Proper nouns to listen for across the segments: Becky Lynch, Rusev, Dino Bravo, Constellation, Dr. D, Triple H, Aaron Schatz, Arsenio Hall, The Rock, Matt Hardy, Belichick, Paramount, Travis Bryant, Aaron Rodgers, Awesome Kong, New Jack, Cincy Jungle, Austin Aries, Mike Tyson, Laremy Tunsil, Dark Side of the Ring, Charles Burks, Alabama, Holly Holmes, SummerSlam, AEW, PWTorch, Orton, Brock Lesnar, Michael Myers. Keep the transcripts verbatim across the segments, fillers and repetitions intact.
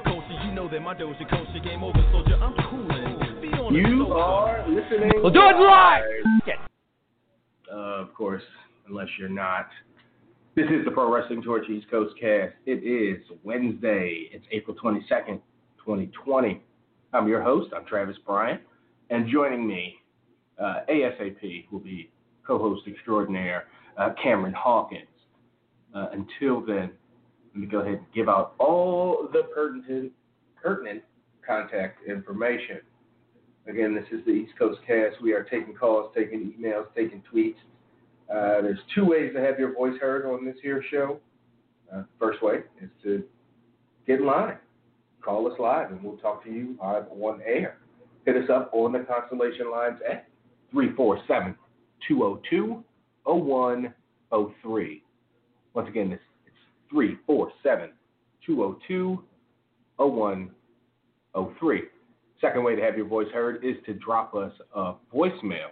culture, you know that my doja coach. Game over, soldier. I'm coolin'. You are listening. We'll do it live. Uh, of course, unless you're not. This is the Pro Wrestling Torch East Coast Cast. It is Wednesday. It's April twenty-second, twenty twenty. I'm your host. I'm Travis Bryant, and joining me uh, ASAP will be co-host extraordinaire uh, Cameron Hawkins. Uh, until then, let me go ahead and give out all the pertinent pertinent. contact information. Again, this is the East Coast Cast. We are taking calls, taking emails, taking tweets. Uh, there's two ways to have your voice heard on this here show. Uh, first way is to get in line. Call us live, and we'll talk to you live on air. Hit us up on the Constellation lines at three four seven, two oh two, oh one oh three. Once again, this it's three four seven, two oh two, oh one oh three. Oh, three. Second way to have your voice heard is to drop us a voicemail.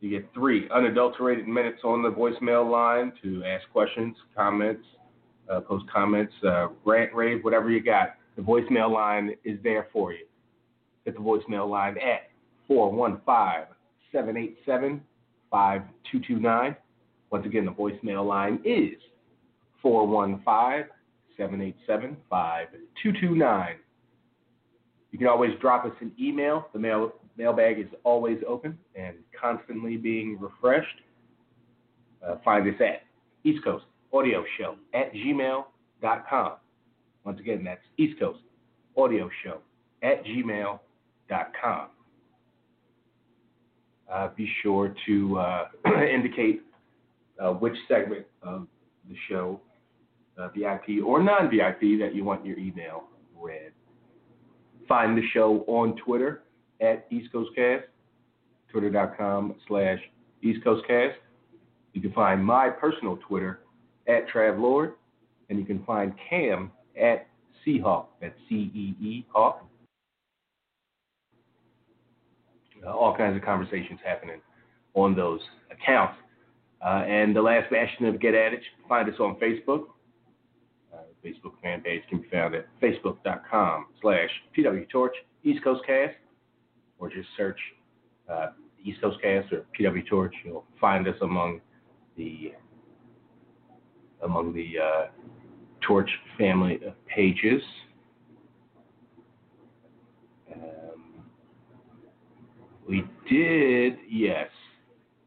You get three unadulterated minutes on the voicemail line to ask questions, comments, uh, post comments, uh, rant, rave, whatever you got. The voicemail line is there for you. Hit the voicemail line at four one five, seven eight seven, five two two nine. Once again, the voicemail line is four one five, seven eight seven, five two two nine. You can always drop us an email. The mail mailbag is always open and constantly being refreshed. Uh, find us at East Coast Audio Show at gmail dot com. Once again, that's East Coast Audio Show at gmail dot com. Uh, be sure to uh, indicate uh, which segment of the show, uh, V I P or non-V I P, that you want your email read. Find the show on Twitter at East Coast Cast, twitter.com slash East Coast Cast. You can find my personal Twitter at Trav Lord, and you can find Cam at Seahawk, that's C E E Hawk. Uh, all kinds of conversations happening on those accounts. Uh, and the last bastion of Get At It, find us on Facebook. Facebook fan page can be found at facebook.com slash PWTorch East Coast Cast, or just search uh, East Coast Cast or PWTorch. You'll find us among the among the uh, Torch family of pages. Um, we did, yes.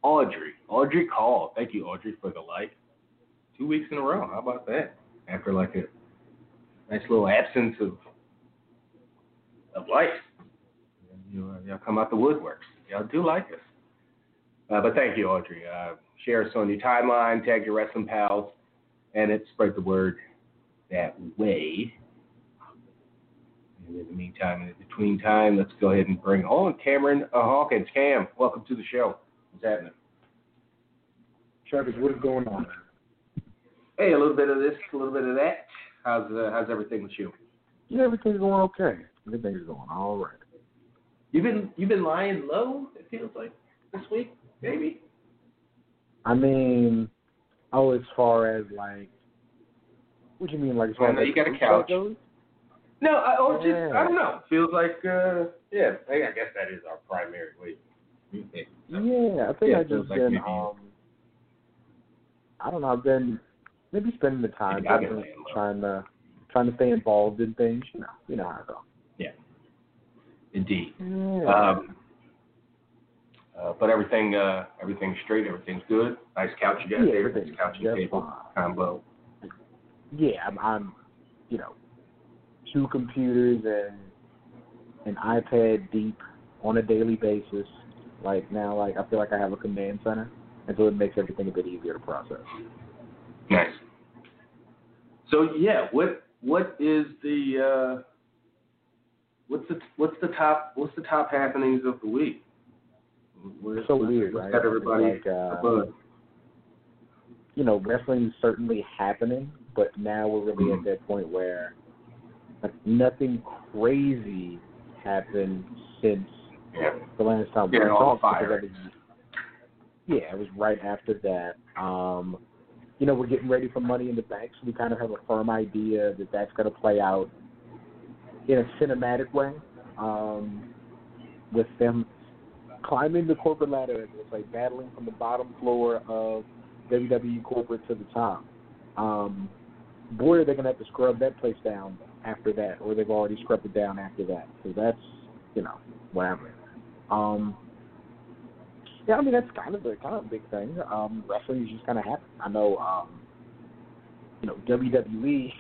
Audrey, Audrey called. Thank you, Audrey, for the like. Two weeks in a row. How about that? After like a nice little absence of of life, you, y'all come out the woodworks. Y'all do like us, uh, but thank you, Audrey. Uh, share us on your timeline, tag your wrestling pals, and it spread the word that way. And in the meantime, in the between time, let's go ahead and bring on Cameron Hawkins. Cam, welcome to the show. What's happening, Travis? What is going on? Hey, a little bit of this, a little bit of that. How's uh, how's everything with you? Yeah, everything's going okay. Everything's going all right. You've been you've been lying low, it feels like, this week, maybe? I mean, oh, as far as, like, what do you mean, like, as far as... you got a couch. Goes? No, I, oh, yeah. just, I don't know. Feels like, uh, yeah, I guess that is our primary way. Yeah, I think yeah, I've just like been, maybe, um, I don't know, I've been... Maybe spending the time trying to trying to stay involved in things. You know, you know how it goes. Yeah, indeed. Yeah. Um, uh, but everything, uh, everything's straight. Everything's good. Nice couch you got yeah, there. Nice couch and table fine. Combo. Yeah, I'm, I'm. You know, two computers and an iPad deep on a daily basis. Like now, like I feel like I have a command center, and so it makes everything a bit easier to process. Nice. So yeah, what what is the uh, what's the what's the top what's the top happenings of the week? What's, so weird, what's right? Got everybody like, uh, above? You know, wrestling's certainly happening, but now we're really mm-hmm. at that point where like, nothing crazy happened since yeah. the last time we yeah, talked. Yeah, it was right after that. Um, you know, we're getting ready for Money in the Bank, so we kind of have a firm idea that that's going to play out in a cinematic way, um, with them climbing the corporate ladder. It's like battling from the bottom floor of W W E corporate to the top. Um, boy, are they going to have to scrub that place down after that, or they've already scrubbed it down after that. So that's, you know, whatever. Um, yeah, I mean, that's kind of a, kind of a big thing. Um, wrestling is just kind of happening. I know, um, you know, W W E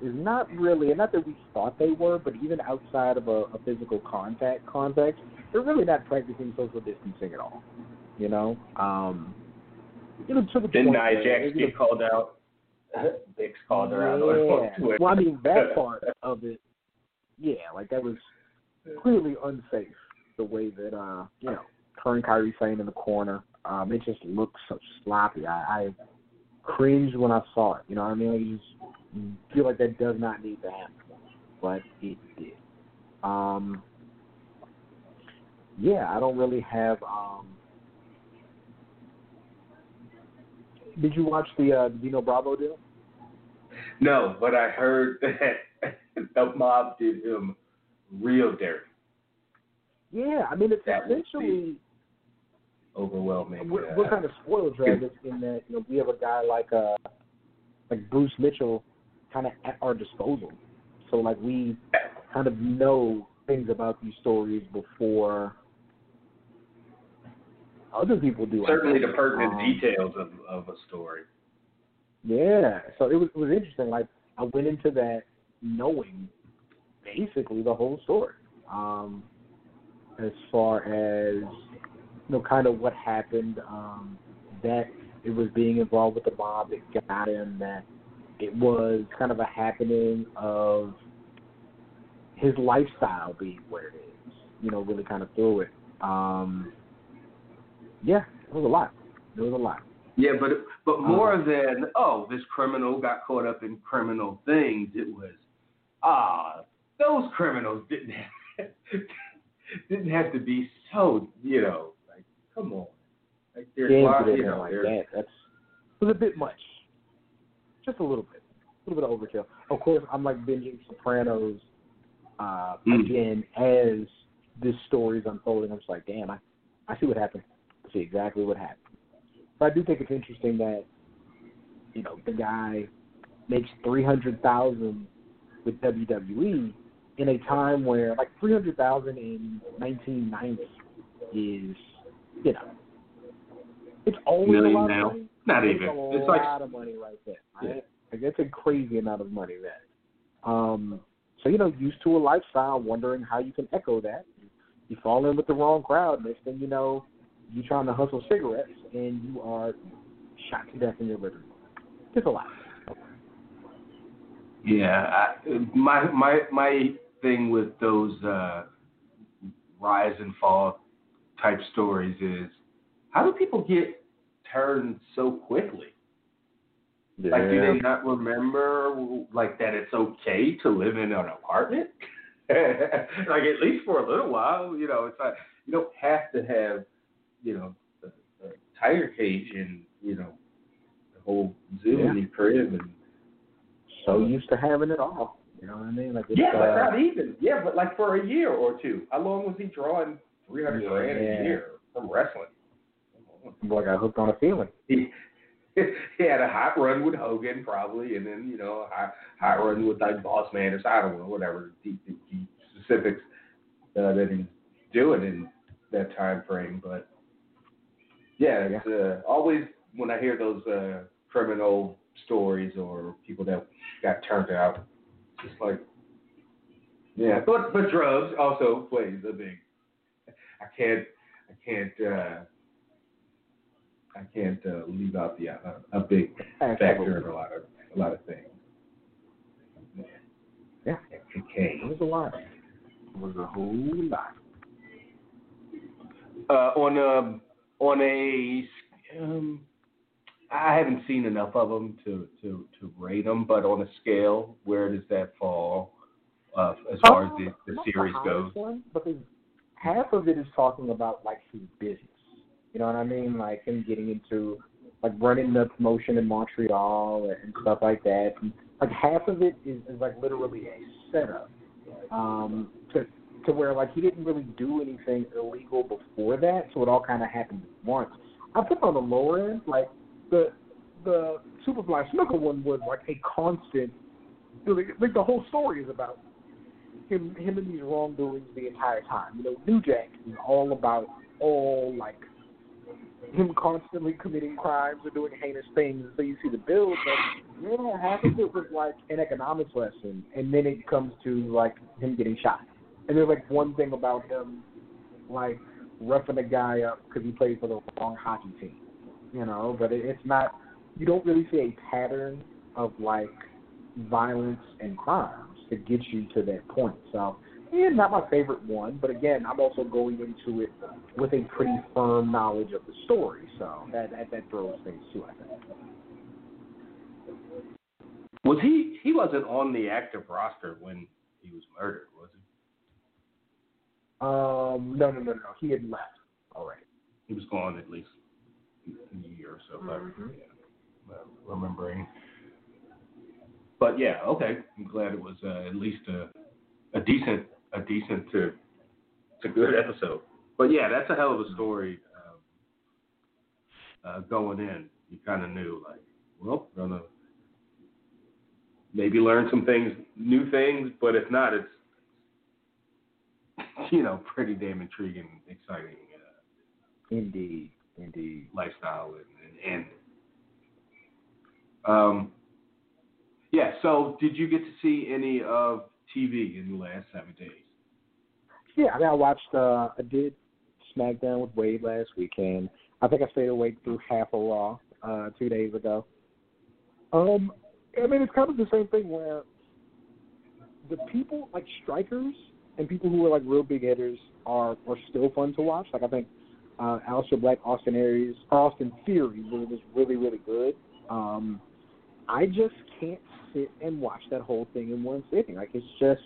is not really, and not that we thought they were, but even outside of a, a physical contact context, they're really not practicing social distancing at all, you know? Um, you know, to the Didn't Nia Jax get called out? Dick's called yeah. around on Twitter. Well, I mean, that part of it, yeah, like that was clearly unsafe, the way that, uh, you know, her and Kairi Sane in the corner. Um, it just looked so sloppy. I, I cringed when I saw it. You know what I mean? Like, you just feel like that does not need to happen. But it did. Um, yeah, I don't really have... Um, did you watch the uh, Dino Bravo deal? No, but I heard that the mob did him real dirty. Yeah, I mean, it's that essentially overwhelming. We're, yeah. we're kind of spoiled, Travis, in that, you know, we have a guy like uh, like Bruce Mitchell kind of at our disposal. So, like, we kind of know things about these stories before other people do. Certainly the pertinent um, details of, of a story. Yeah, so it was, it was interesting. Like, I went into that knowing basically the whole story. Um, as far as, you know, kind of what happened, um, that it was being involved with the mob that got him, that it was kind of a happening of his lifestyle being where it is, you know, really kind of through it. Um, yeah, it was a lot. It was a lot. Yeah, but but more um, than, oh, this criminal got caught up in criminal things, it was, ah, those criminals didn't have didn't have to be so, you know, like, come on. Like, there's a lot, you know, like that. That's, it was a bit much. Just a little bit. A little bit of overkill. Of course, I'm, like, binging Sopranos uh, mm. again as this story's unfolding. I'm just like, damn, I, I see what happened. I see exactly what happened. But I do think it's interesting that, you know, the guy makes three hundred thousand dollars with W W E, in a time where, like, three hundred thousand dollars in nineteen ninety is, you know, it's always million a lot now. Of money. Not it's even. A it's like a lot of money right there. Right? Yeah. Like, that's a crazy amount of money there. Um, so, you know, used to a lifestyle, wondering how you can echo that. You fall in with the wrong crowd. Next thing you know, you're trying to hustle cigarettes, and you are shot to death in your living room. It's a lot. Yeah, I, my my my thing with those uh, rise and fall type stories is, how do people get turned so quickly? Yeah. Like, do they not remember, like, that it's okay to live in an apartment? Like, at least for a little while, you know, it's like, you don't have to have, you know, a, a tiger cage and, you know, the whole zoo yeah. in your crib and. So used to having it all, you know what I mean? Like, yeah, but uh, not even. Yeah, but like for a year or two. How long was he drawing three hundred yeah. grand a year from wrestling? Boy, got hooked on a feeling. He, he had a hot run with Hogan, probably, and then, you know, a hot, hot run with like Boss Man or I don't know, whatever the, the, the specifics uh, that he's doing in that time frame. But yeah, yeah. It's, uh, always when I hear those uh, criminal stories or people that got turned out, just like, yeah, but but drugs also plays a big. I can't I can't uh, I can't uh, leave out the uh, a big factor in a lot of a lot of things. Yeah, yeah, cocaine. It was a lot. was a whole lot. Uh, on a, on a, um, I haven't seen enough of them to, to, to rate them, but on a scale, where does that fall uh, as oh, far as the, the series the goes? One, because half of it is talking about like his business. You know what I mean? Like him getting into like running the promotion in Montreal and stuff like that. And, like half of it is, is like literally a setup um, to to where like he didn't really do anything illegal before that, so it all kind of happened at once. I put on the lower end, like the the Superfly Snuka one was like a constant. Like the whole story is about him him and these wrongdoings the entire time. You know, New Jack is all about all like. him constantly committing crimes or doing heinous things, so you see the build. But you know, half of it was like an economics lesson, and then it comes to like him getting shot. And there's like one thing about him, like roughing a guy up because he played for the wrong hockey team, you know. But it, it's not. You don't really see a pattern of like violence and crimes that gets you to that point. So. Yeah, not my favorite one, but again, I'm also going into it with a pretty firm knowledge of the story, so that that, that throws things too, I think. Was he, he wasn't on the active roster when he was murdered, was he? Um, no, no, no, no, he had left already. He was gone at least a year or so, mm-hmm. yeah, remembering. But yeah, okay, I'm glad it was uh, at least a, a decent A decent to, to good episode, but yeah, that's a hell of a story. Um, uh, going in, you kind of knew, like, well, gonna maybe learn some things, new things, but if not, it's you know pretty damn intriguing, exciting. Uh, indeed, indeed, lifestyle and and, and um, yeah. So, did you get to see any of T V in the last seven days? Yeah, I mean, I watched, uh, I did SmackDown with Wade last weekend. I think I stayed awake through half a Raw uh, two days ago. Um, I mean, it's kind of the same thing where the people, like strikers and people who are like real big hitters are, are still fun to watch. Like I think uh, Aleister Black, Austin Aries, Austin Theory was really, really good. Um, I just can't sit and watch that whole thing in one sitting. Like, it's just...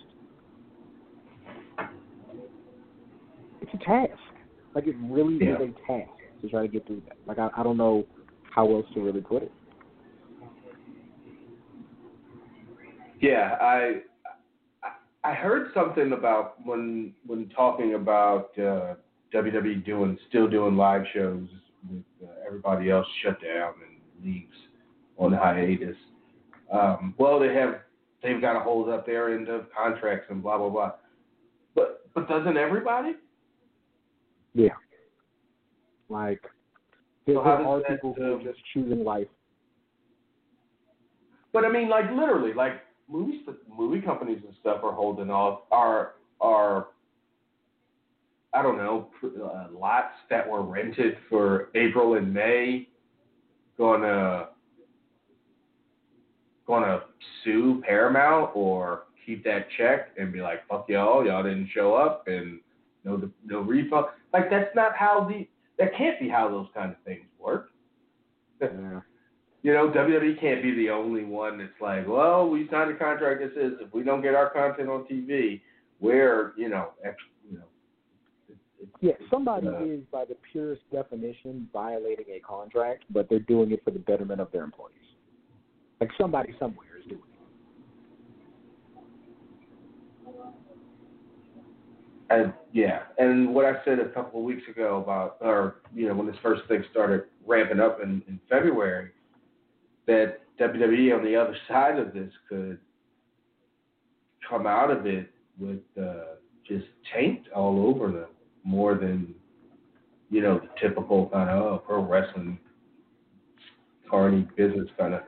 It's a task. Like, it really yeah. is a task to try to get through that. Like, I, I don't know how else to really put it. Yeah, I I heard something about when when talking about uh, W W E doing still doing live shows with uh, everybody else shut down and leagues on hiatus. Um, well, they have they've got to hold up their end of contracts and blah blah blah. But but doesn't everybody? Yeah. Like there, so there are that, people who um, are just choosing life. But I mean, like literally, like movies, movie companies and stuff are holding off. Are are I don't know uh, lots that were rented for April and May gonna. going to sue Paramount or keep that check and be like, fuck y'all, y'all didn't show up and no no refund. Like, that's not how the, that can't be how those kind of things work. Yeah. You know, W W E can't be the only one that's like, well, we signed a contract that says if we don't get our content on T V, we're, you know, extra, you know. It, it, yeah, somebody uh, is, by the purest definition, violating a contract, but they're doing it for the betterment of their employees. Like somebody somewhere is doing it. And, yeah, and what I said a couple of weeks ago about, or you know, when this first thing started ramping up in, in February, that W W E on the other side of this could come out of it with uh, just taint all over them more than you know the typical kind of oh, pro wrestling, carny business kind of.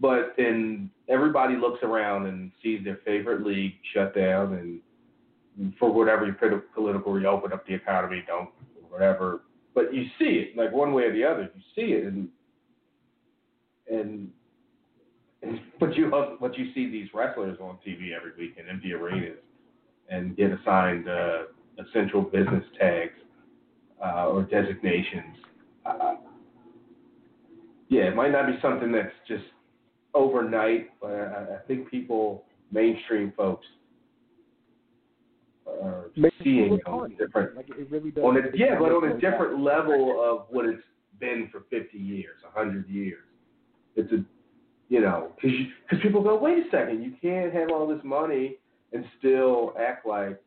But then everybody looks around and sees their favorite league shut down, and for whatever political reopen up the economy, don't whatever. But you see it like one way or the other. You see it, and and, and but you but you see these wrestlers on T V every week and empty arenas and get assigned uh, essential business tags uh, or designations. Uh, yeah, it might not be something that's just overnight, but I, I think people, mainstream folks, are Maybe seeing on a different, like it really does, on a, yeah, but on a different level of what it's been for fifty years, one hundred years. It's a, you know, because people go, wait a second, you can't have all this money and still act like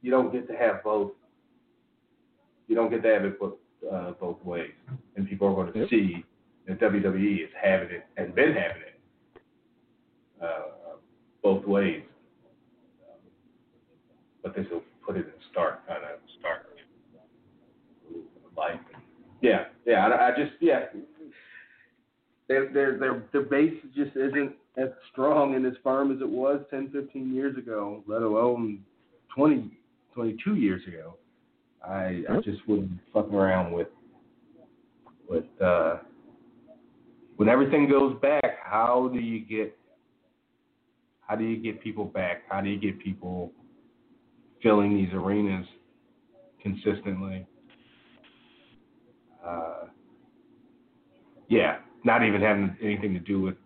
you don't get to have both. You don't get to have it both, uh, both ways. And people are going to yep. see that W W E is having it and been having it uh, both ways. But this will put it in stark, kind of stark light. Yeah, yeah, I, I just, yeah. Their, their, their, their base just isn't as strong and as firm as it was ten, fifteen years ago, let alone twenty, twenty-two years ago. I, I just wouldn't fuck around with, with uh, when everything goes back, how do you get, how do you get people back? How do you get people filling these arenas consistently? Uh, yeah. Not even having anything to do with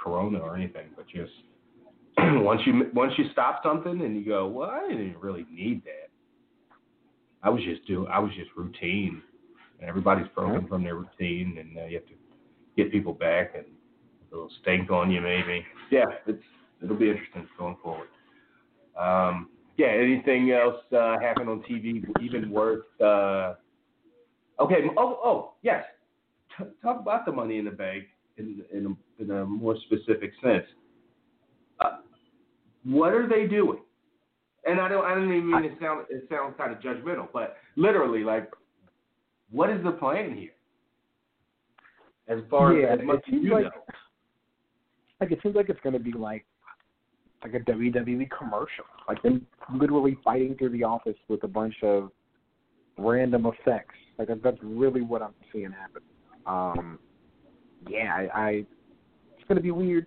Corona or anything, but just once you once you stop something and you go, well, I didn't really need that. I was just do I was just routine, and everybody's broken from their routine, and uh, you have to get people back, and a little stink on you maybe. Yeah, it's it'll be interesting going forward. Um, yeah, anything else uh, happen on T V even worth? Uh, okay, oh oh yes. Talk about the Money in the Bank in, in, a, in a more specific sense. Uh, what are they doing? And I don't, I don't even mean it sound, it sounds kind of judgmental, but literally, like, what is the plan here? As far yeah, as much as you like, know. Like, it seems like it's going to be like, like a W W E commercial. Like, them literally fighting through the office with a bunch of random effects. Like, that's really what I'm seeing happen. Um, yeah, I, I it's gonna be weird.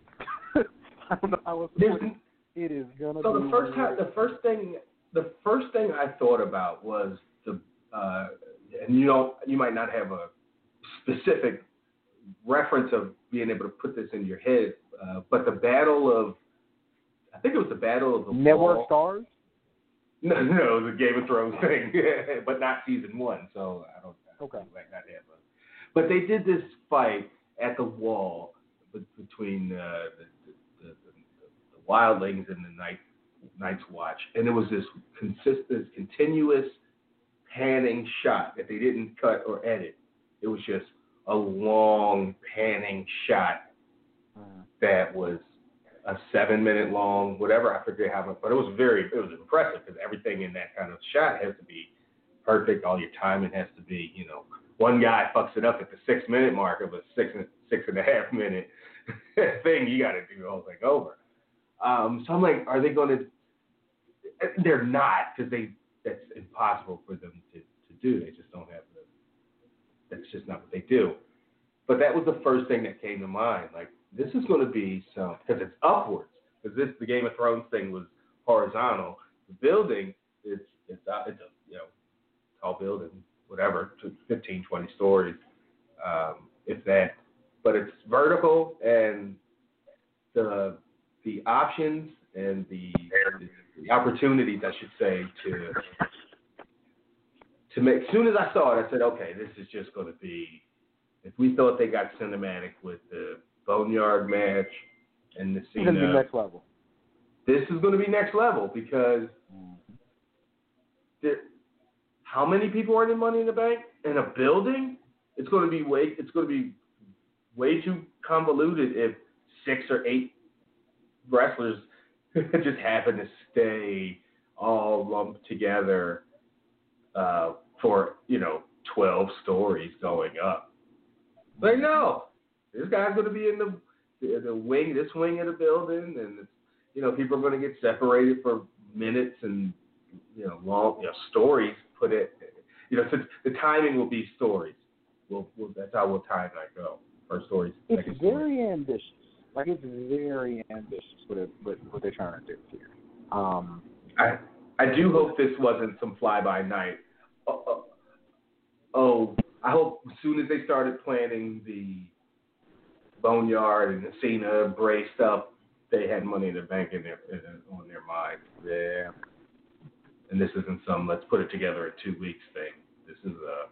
I don't know how it's going. It is gonna. So be the first weird. time, the first thing, the first thing I thought about was the, uh, and you don't, you might not have a specific reference of being able to put this in your head, uh, but the battle of, I think it was the battle of the Network Stars. No, no, the Game of Thrones thing, but not season one. So I don't. I okay. Might not have a. But they did this fight at the wall between uh, the, the, the, the Wildlings and the Night, Night's Watch, and it was this consistent, continuous panning shot that they didn't cut or edit. It was just a long panning shot that was a seven-minute long, whatever, I forget how much, but it was very, it was impressive because everything in that kind of shot has to be perfect. All your timing has to be, you know. One guy fucks it up at the six-minute mark of a six, six and a half minute thing. You got to do the whole thing over. Um, so I'm like, are they going to? They're not, because they that's impossible for them to, to do. They just don't have the. That's just not what they do. But that was the first thing that came to mind. Like, this is going to be some, because it's upwards. Because this the Game of Thrones thing was horizontal. The building, it's it's it's a you know tall building. Whatever, fifteen, twenty stories, um, if that. But it's vertical, and the the options and the, the opportunities, I should say, to to make. As soon as I saw it, I said, okay, this is just going to be. If we thought they got cinematic with the Boneyard match and the scene, this is next level. This is going to be next level because there. How many people are in Money in the Bank in a building? It's going to be way. It's going to be way too convoluted if six or eight wrestlers just happen to stay all lumped together uh, for you know twelve stories going up. Like no, this guy's going to be in the the, the wing, this wing of the building, and it's, you know people are going to get separated for minutes and you know long you know, stories. Put it, you know, since the timing will be stories. We'll, we'll, that's how we'll time that go. Our stories. It's very story. ambitious. Like it's very ambitious what, it, what what they're trying to do here. Um, I I do hope this wasn't some fly-by-night. Oh, oh, oh, I hope as soon as they started planning the Boneyard and the Cena Bray stuff, they had Money in the Bank in their, in, on their mind. Yeah. And this isn't some let's put it together in two weeks thing. This is a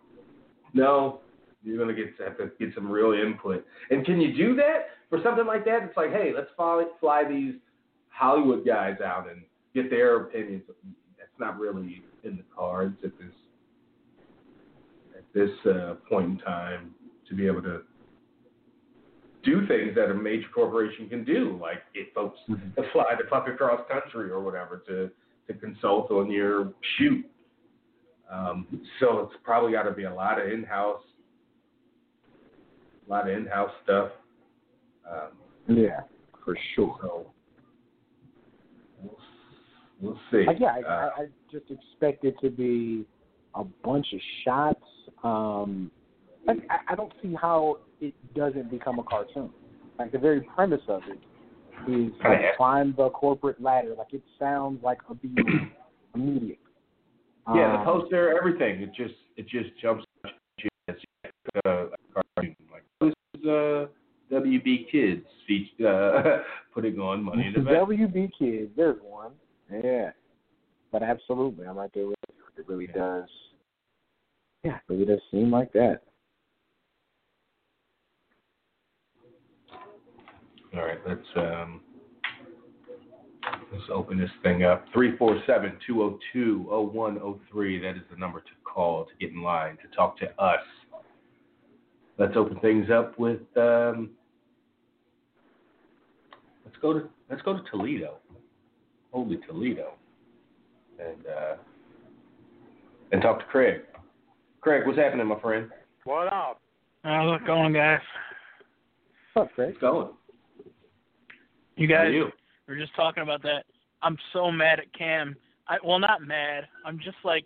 no. You're gonna get to have to get some real input. And can you do that for something like that? It's like, hey, let's fly, fly these Hollywood guys out and get their opinions. That's not really in the cards at this at this uh, point in time to be able to do things that a major corporation can do, like get folks to fly to fucking across country or whatever to to consult on your shoot. Um, so it's probably got to be a lot of in-house. A lot of in-house stuff. Um, yeah, for sure. So we'll, we'll see. Uh, yeah, I, uh, I just expect it to be a bunch of shots. Um, like, I, I don't see how it doesn't become a cartoon. Like, the very premise of it is like, climb the corporate ladder. Like, it sounds like a beat immediate. Yeah, um, the poster, everything. It just it just jumps. It's just a cartoon. Uh, W B Kids feature, uh, putting on Money in the Bank. W B Kids, there's one. Yeah. But absolutely, I'm right there with you. It really yeah. does. Yeah, it really does seem like that. All right, let's, um, let's open this thing up. three four seven, two oh two, oh one oh three. That is the number to call to get in line, to talk to us. Let's open things up with um, let's go to let's go to Toledo, holy Toledo, and uh, and talk to Craig. Craig, what's happening, my friend? What up? How's it going, guys? What's up, Craig? What's going? You guys, you? We're just talking about that. I'm so mad at Cam. I, well, not mad. I'm just like.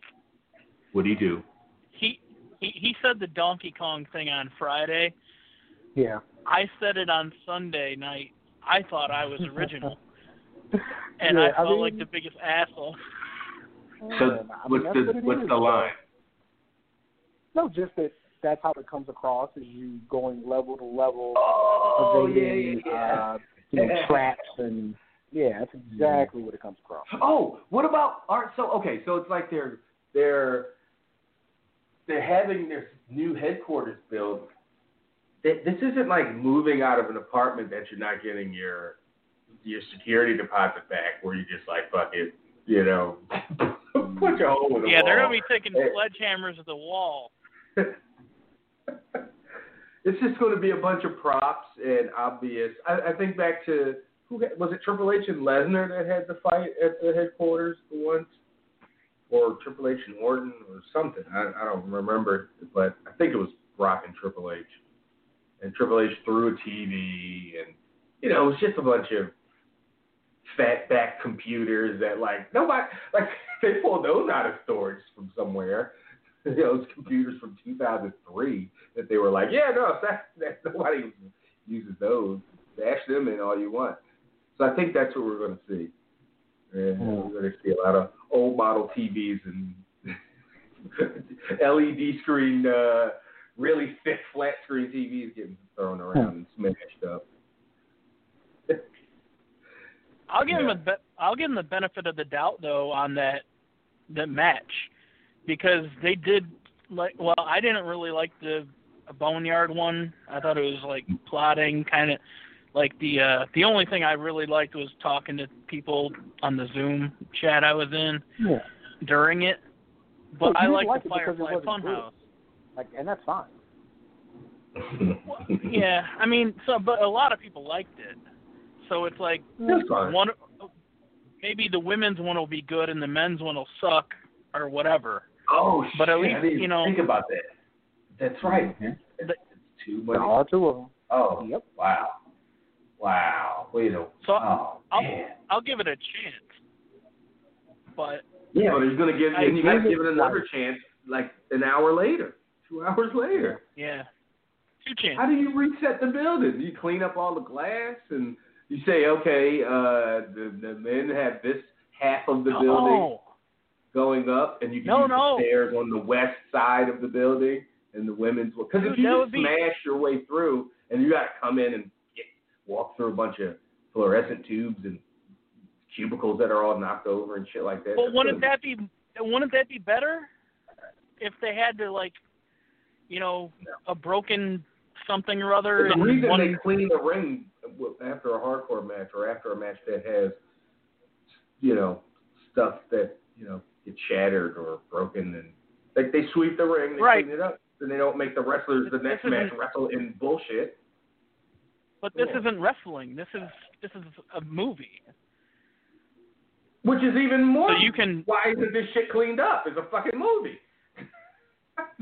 What do you do? He. He, he said the Donkey Kong thing on Friday. Yeah. I said it on Sunday night. I thought I was original. and yeah, I felt I mean, like the biggest asshole. So man, what's, I mean, the, what what's the line? No, just that that's how it comes across, is you going level to level. Oh, evading, yeah, yeah, yeah. Uh, you know, traps and, yeah, that's exactly yeah. what it comes across. Oh, what about art? So, okay, so it's like they're they're... they're having their new headquarters built. This isn't like moving out of an apartment that you're not getting your your security deposit back, where you just like, fuck it, you know, put your hole in the yeah, wall. Yeah, they're going to be taking and, sledgehammers at the wall. It's just going to be a bunch of props and obvious. I, I think back to, who was it Triple H and Lesnar that had the fight at the headquarters once? Or Triple H and Orton or something. I, I don't remember, but I think it was Brock and Triple H. And Triple H threw a T V, and, you know, it was just a bunch of fat back computers that, like, nobody, like, they pulled those out of storage from somewhere. You know, those computers from two thousand three that they were like, yeah, no, that, that, nobody uses those. Bash them in all you want. So I think that's what we're going to see. And we're going to see a lot of old model T Vs and L E D screen, uh, really thick flat screen T Vs getting thrown around and smashed up. I'll give yeah. him a I'll give him the benefit of the doubt though on that that match, because they did like well I didn't really like the Boneyard one. I thought it was like plotting kind of. Like the uh, the only thing I really liked was talking to people on the Zoom chat I was in yeah. during it. But no, I liked like the Firefly Funhouse. Like, and that's fine. Well, yeah, I mean, so but a lot of people liked it. So it's like one, maybe the women's one will be good and the men's one will suck or whatever. Oh, but shit. At least I didn't you know think about that. That's right. Mm-hmm. The, two, but all two of them. Oh, yep. Wow. Wow. Wait a so oh, I'll, I'll give it a chance. But yeah, but he's going to give I, and you guys give it another chance like an hour later, two hours later. Yeah. Two chances. How do you reset the building? Do you clean up all the glass and you say, okay, uh, the, the men have this half of the no. building going up, and you can no, use no. the stairs on the west side of the building and the women's. Because if you just be... smash your way through, and you got to come in and get, walk through a bunch of fluorescent tubes and cubicles that are all knocked over and shit like that. Well, wouldn't that be wouldn't that be better if they had to, like, you know, no. a broken something or other? The reason one... they clean the ring after a hardcore match or after a match that has, you know, stuff that, you know, gets shattered or broken, and like they sweep the ring, they right. clean it up, and they don't make the wrestlers but the next match wrestle in bullshit. But this yeah. isn't wrestling. This is this is a movie. Which is even more. So you can, why isn't this shit cleaned up? It's a fucking movie.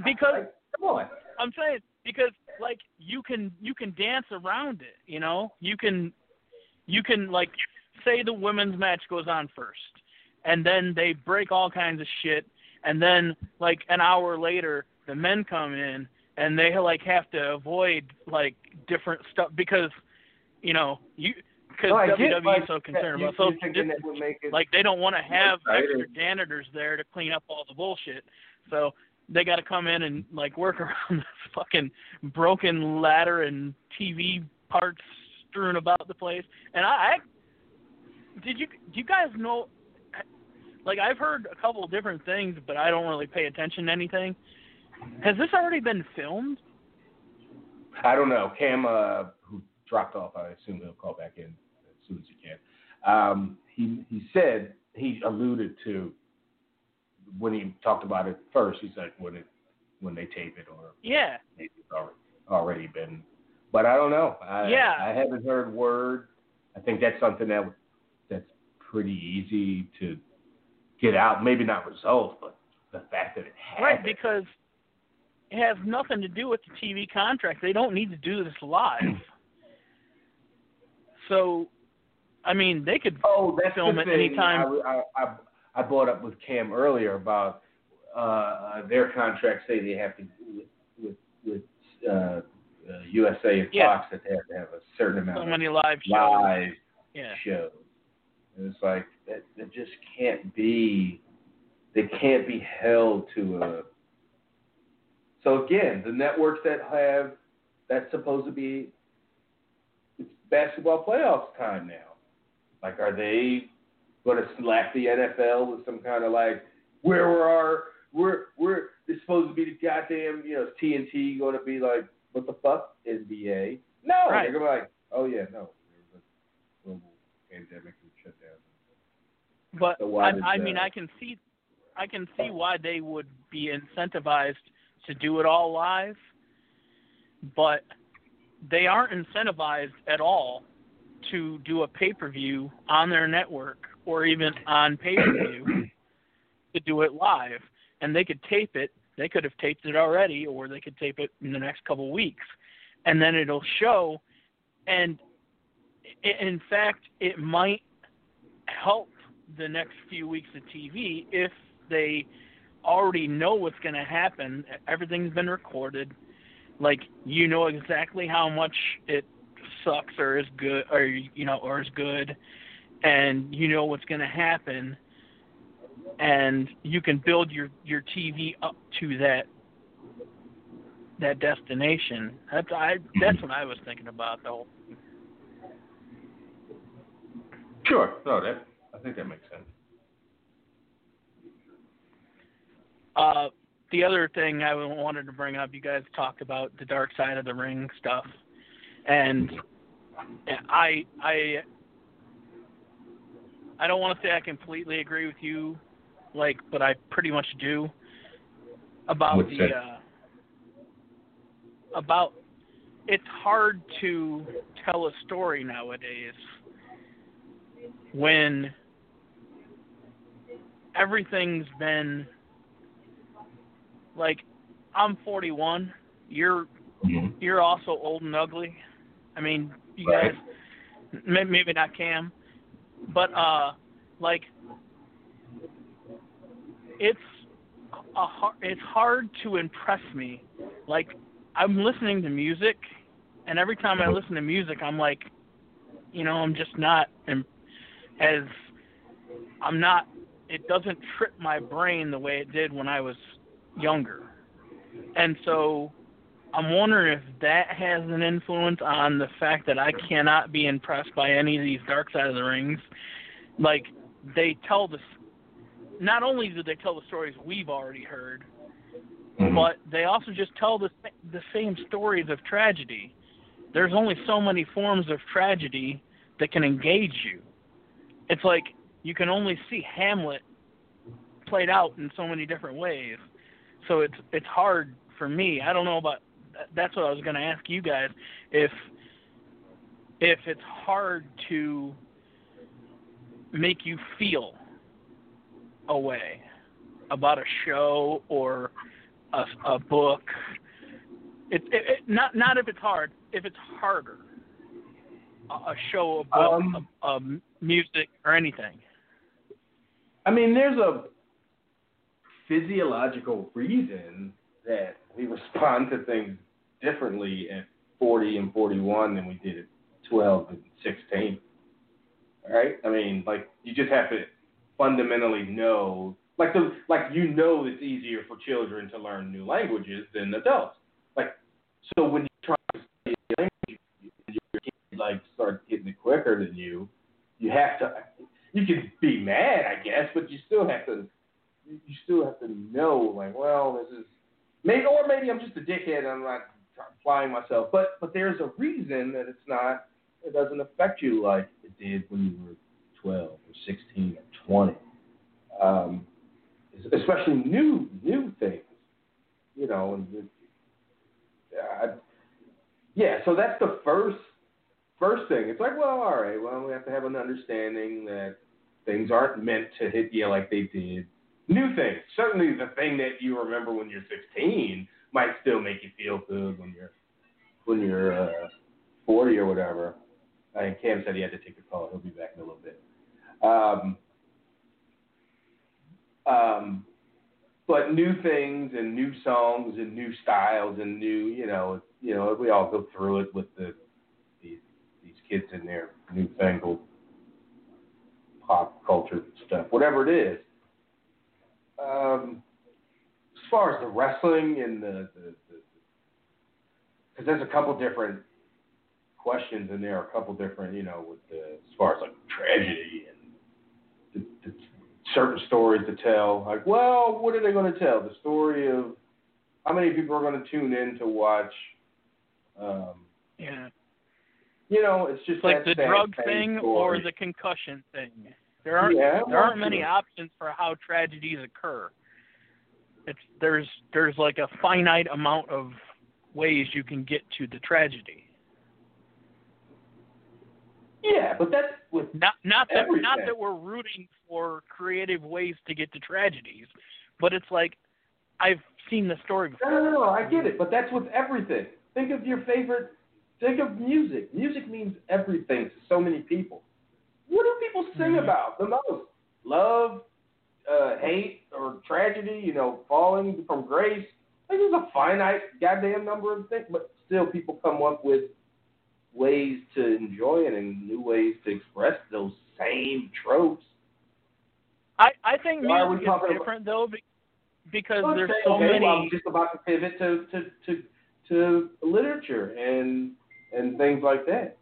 Because like, come on. I'm saying because like you can you can dance around it. You know, you can you can like say the women's match goes on first, and then they break all kinds of shit, and then like an hour later the men come in and they like have to avoid like different stuff because you know you. Because well, W W E is like, so concerned about social distancing, like they don't want to have exciting. extra janitors there to clean up all the bullshit, so they got to come in and like work around this fucking broken ladder and T V parts strewn about the place. And I, I did you do you guys know? Like I've heard a couple of different things, but I don't really pay attention to anything. Has this already been filmed? I don't know. Cam uh, who dropped off, I assume he'll call back in as soon as he can. Um, he he said, he alluded to, when he talked about it first, he's like, when it when they tape it or yeah, it's already, already been. But I don't know. I, yeah. I haven't heard word. I think that's something that that's pretty easy to get out. Maybe not resolved, but the fact that it happened. Right, because it has nothing to do with the T V contract. They don't need to do this live. So, I mean, they could oh, that's film it anytime. I, I, I brought up with Cam earlier about uh, their contracts say they have to, with, with uh, uh, U S A and yeah. Fox, that they have to have a certain amount so of many live shows. Live yeah. shows. And it's like, that, that just can't be, they can't be held to a. So, again, the networks that have, that's supposed to be, basketball playoffs time now. Like, are they going to slap the N F L with some kind of like, where were our, we're, we're, it's supposed to be the goddamn, you know, T N T going to be like, what the fuck, N B A? No. Right. They're going to be like, oh, yeah, no. There's a global pandemic and shutdown. But, so I, I mean, I can see, I can see why they would be incentivized to do it all live, but they aren't incentivized at all to do a pay-per-view on their network or even on pay-per-view to do it live. And they could tape it. They could have taped it already, or they could tape it in the next couple of weeks. And then it'll show. And in fact, it might help the next few weeks of T V if they already know what's going to happen. Everything's been recorded. Like, you know exactly how much it sucks or is good, or you know, or is good, and you know what's going to happen, and you can build your, your T V up to that that destination. That's I that's what I was thinking about though. Sure, no, that I think that makes sense. Uh. The other thing I wanted to bring up, you guys talked about the Dark Side of the Ring stuff, and I I I don't want to say I completely agree with you, like, but I pretty much do about What's the uh, about it's hard to tell a story nowadays when everything's been. Like, I'm forty-one. You're mm-hmm. you're also old and ugly. I mean, you right. guys, maybe not Cam, but uh, like, it's a hard, it's hard to impress me. Like, I'm listening to music, and every time I listen to music, I'm like, you know, I'm just not as I'm not, it doesn't trip my brain the way it did when I was younger. And so I'm wondering if that has an influence on the fact that I cannot be impressed by any of these Dark Side of the Rings. Like, they tell the, not only do they tell the stories we've already heard, mm-hmm. but they also just tell the the same stories of tragedy. There's only so many forms of tragedy that can engage you. It's like you can only see Hamlet played out in so many different ways. So it's it's hard for me. I don't know about, that's what I was going to ask you guys, if if it's hard to make you feel a way about a show or a, a book. It, it, it, not not if it's hard, if it's harder. A, a show, a book, um, a, a music, or anything. I mean, there's a physiological reason that we respond to things differently at forty and forty-one than we did at twelve and sixteen. All right? I mean, like, you just have to fundamentally know, like, the, like you know it's easier for children to learn new languages than adults. Like, so when you try to study a language, your kids, like, start getting it quicker than you, you have to, you can be mad, I guess, but you still have to, you still have to know, like, well, this is, maybe, or maybe I'm just a dickhead and I'm not applying myself. But but there's a reason that it's not, it doesn't affect you like it did when you were twelve or sixteen or twenty. Um, especially new new things, you know. And it, I, yeah, so that's the first first thing. It's like, well, all right, well, we have to have an understanding that things aren't meant to hit you like they did. New things. Certainly the thing that you remember when you're sixteen might still make you feel good when you're when you're uh, forty or whatever. I think Cam said he had to take a call. He'll be back in a little bit. Um, um, but new things and new songs and new styles and new, you know, you know, we all go through it with the these, these kids and their newfangled pop culture stuff, whatever it is. Um, as far as the wrestling and the, the, the, because there's a couple different questions in there, a couple different, you know, with the, as far as like tragedy and the, the certain stories to tell. Like, well, what are they going to tell? The story of how many people are going to tune in to watch? Um, yeah, you know, it's just like the drug thing or the concussion thing. There aren't yeah, there aren't many options for how tragedies occur. It's there's there's like a finite amount of ways you can get to the tragedy. Yeah, but that's with not not that everything. Not that we're rooting for creative ways to get to tragedies, but it's like I've seen the story before. No, no, no, I get it, but that's with everything. Think of your favorite. Think of music. Music means everything to so many people. What do people sing about the most? Love, uh, hate, or tragedy, you know, falling from grace. Like, there's a finite goddamn number of things, but still people come up with ways to enjoy it and new ways to express those same tropes. I, I think music is different, though, because okay, there's so okay, many... Well, I'm just about to pivot to, to, to, to literature and and things like that.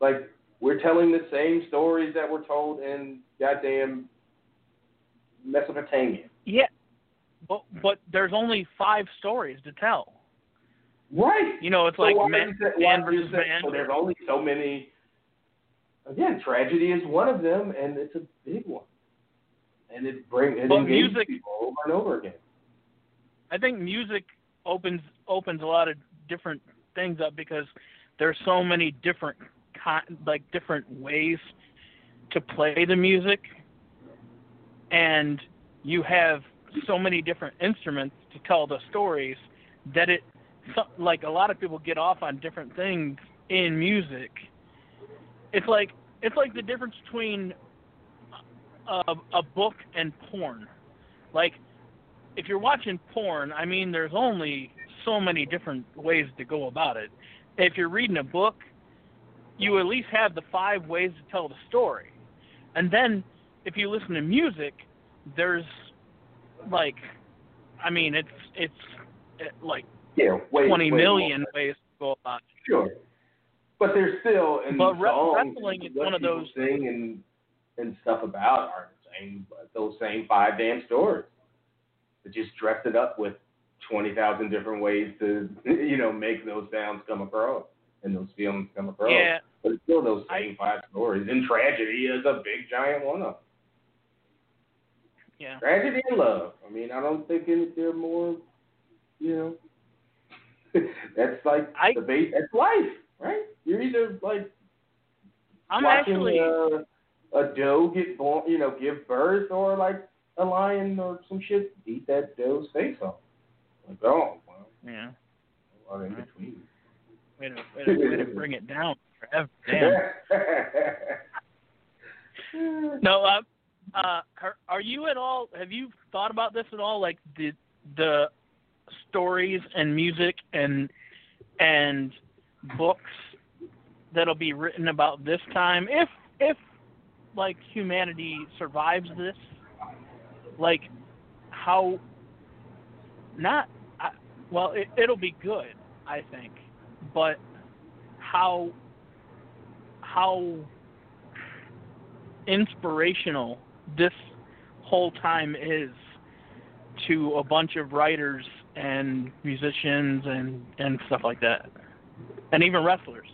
Like... We're telling the same stories that were told in goddamn Mesopotamia. Yeah, but but there's only five stories to tell. Right. You know, it's like so man, that, man versus that, man. So there's only so many. Again, tragedy is one of them, and it's a big one. And it brings it engages people over and over again. I think music opens opens a lot of different things up because there's so many different. Like different ways to play the music, and you have so many different instruments to tell the stories that it like a lot of people get off on different things in music. It's like it's like the difference between a, a book and porn. Like if you're watching porn, I mean, there's only so many different ways to go about it. If you're reading a book, you at least have the five ways to tell the story. And then if you listen to music, there's like, I mean, it's it's it, like yeah, way, twenty way million more. ways to go about it. Sure, but there's still and but songs, wrestling is one of those thing and and stuff about are the same those same five damn stories. They just dressed it up with twenty thousand different ways to you know make those sounds come across and those films come across. Yeah. But it's still those same I, five stories. And tragedy is a big giant one of them. Yeah. Tragedy and love. I mean, I don't think any, they're more, you know, that's like I, the base. That's life, right? You're either like I'm watching actually, a, a doe get born, you know, give birth, or like a lion or some shit eat that doe's face off. Like, oh, well. Yeah. Or in between. Way to, way to, way to bring it down forever. Damn. No, uh, uh, are you at all, have you thought about this at all? Like the the stories and music and and books that'll be written about this time, if if like humanity survives this, like how not I, well it, it'll be good, I think. But how how inspirational this whole time is to a bunch of writers and musicians and, and stuff like that, and even wrestlers.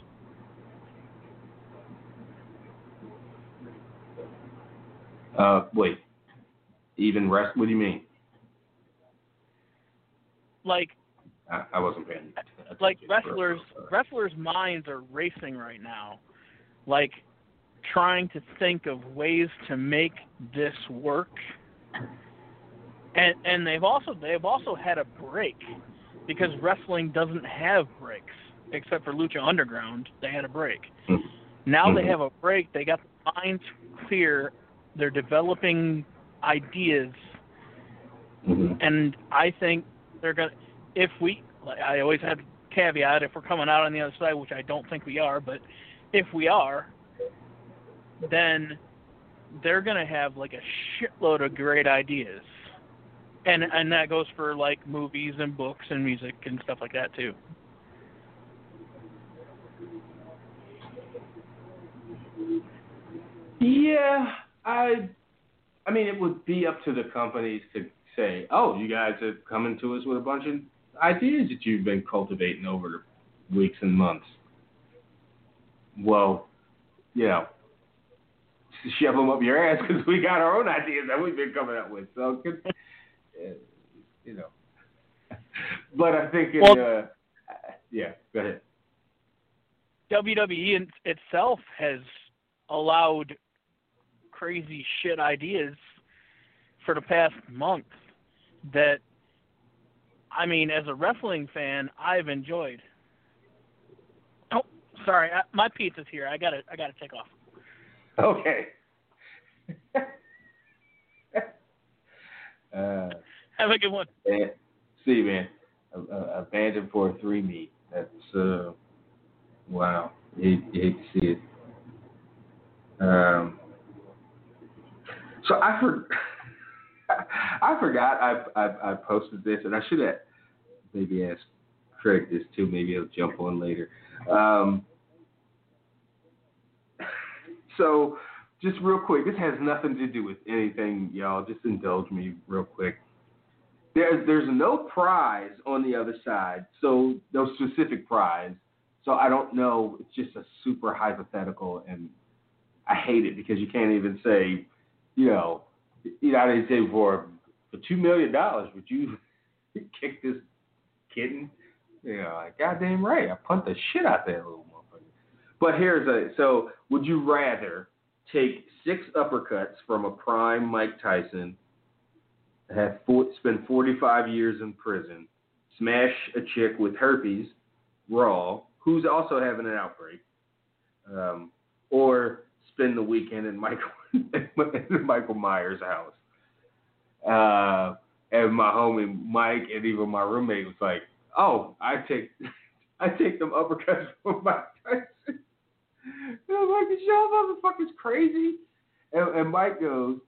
Uh, wait, even rest? What do you mean? Like. I, I wasn't paying attention. Like wrestlers, wrestlers' minds are racing right now, like trying to think of ways to make this work. And and they've also they've also had a break because wrestling doesn't have breaks except for Lucha Underground. They had a break. Mm-hmm. Now mm-hmm. they have a break. They got the minds clear. They're developing ideas, mm-hmm. and I think they're gonna. If we, I always have a caveat, if we're coming out on the other side, which I don't think we are, but if we are, then they're going to have like a shitload of great ideas. And and that goes for like movies and books and music and stuff like that too. Yeah, I I mean, it would be up to the companies to say, oh, you guys are coming to us with a bunch of ideas that you've been cultivating over the weeks and months. Well, you know, shove them up your ass because we got our own ideas that we've been coming up with. So, you know. But I'm thinking, well, uh, yeah, go ahead. W W E in itself has allowed crazy shit ideas for the past month that, I mean, as a wrestling fan, I've enjoyed. Oh, sorry, I, my pizza's here. I gotta, I gotta take off. Okay. uh, Have a good one. Man, see you, man. Abandoned for a three meat. That's uh, wow. You, you hate to see it. Um. So I for. I forgot I, I I posted this, and I should have maybe asked Craig this too. Maybe he'll jump on later. Um, so, just real quick, this has nothing to do with anything, y'all. Just indulge me real quick. There's there's no prize on the other side, so no specific prize. So I don't know. It's just a super hypothetical, and I hate it because you can't even say, you know. You know, I didn't say for for two million dollars would you kick this kitten? You know, like goddamn right, I punt the shit out that little motherfucker. But here's a so: would you rather take six uppercuts from a prime Mike Tyson, have four, spend forty-five years in prison, smash a chick with herpes, raw, who's also having an outbreak, um, or spend the weekend in Michael? Michael Myers' house. Uh, and my homie Mike and even my roommate was like, oh, I take I take them uppercuts from Mike Tyson. And I was like, is y'all motherfuckers crazy? And, and Mike goes,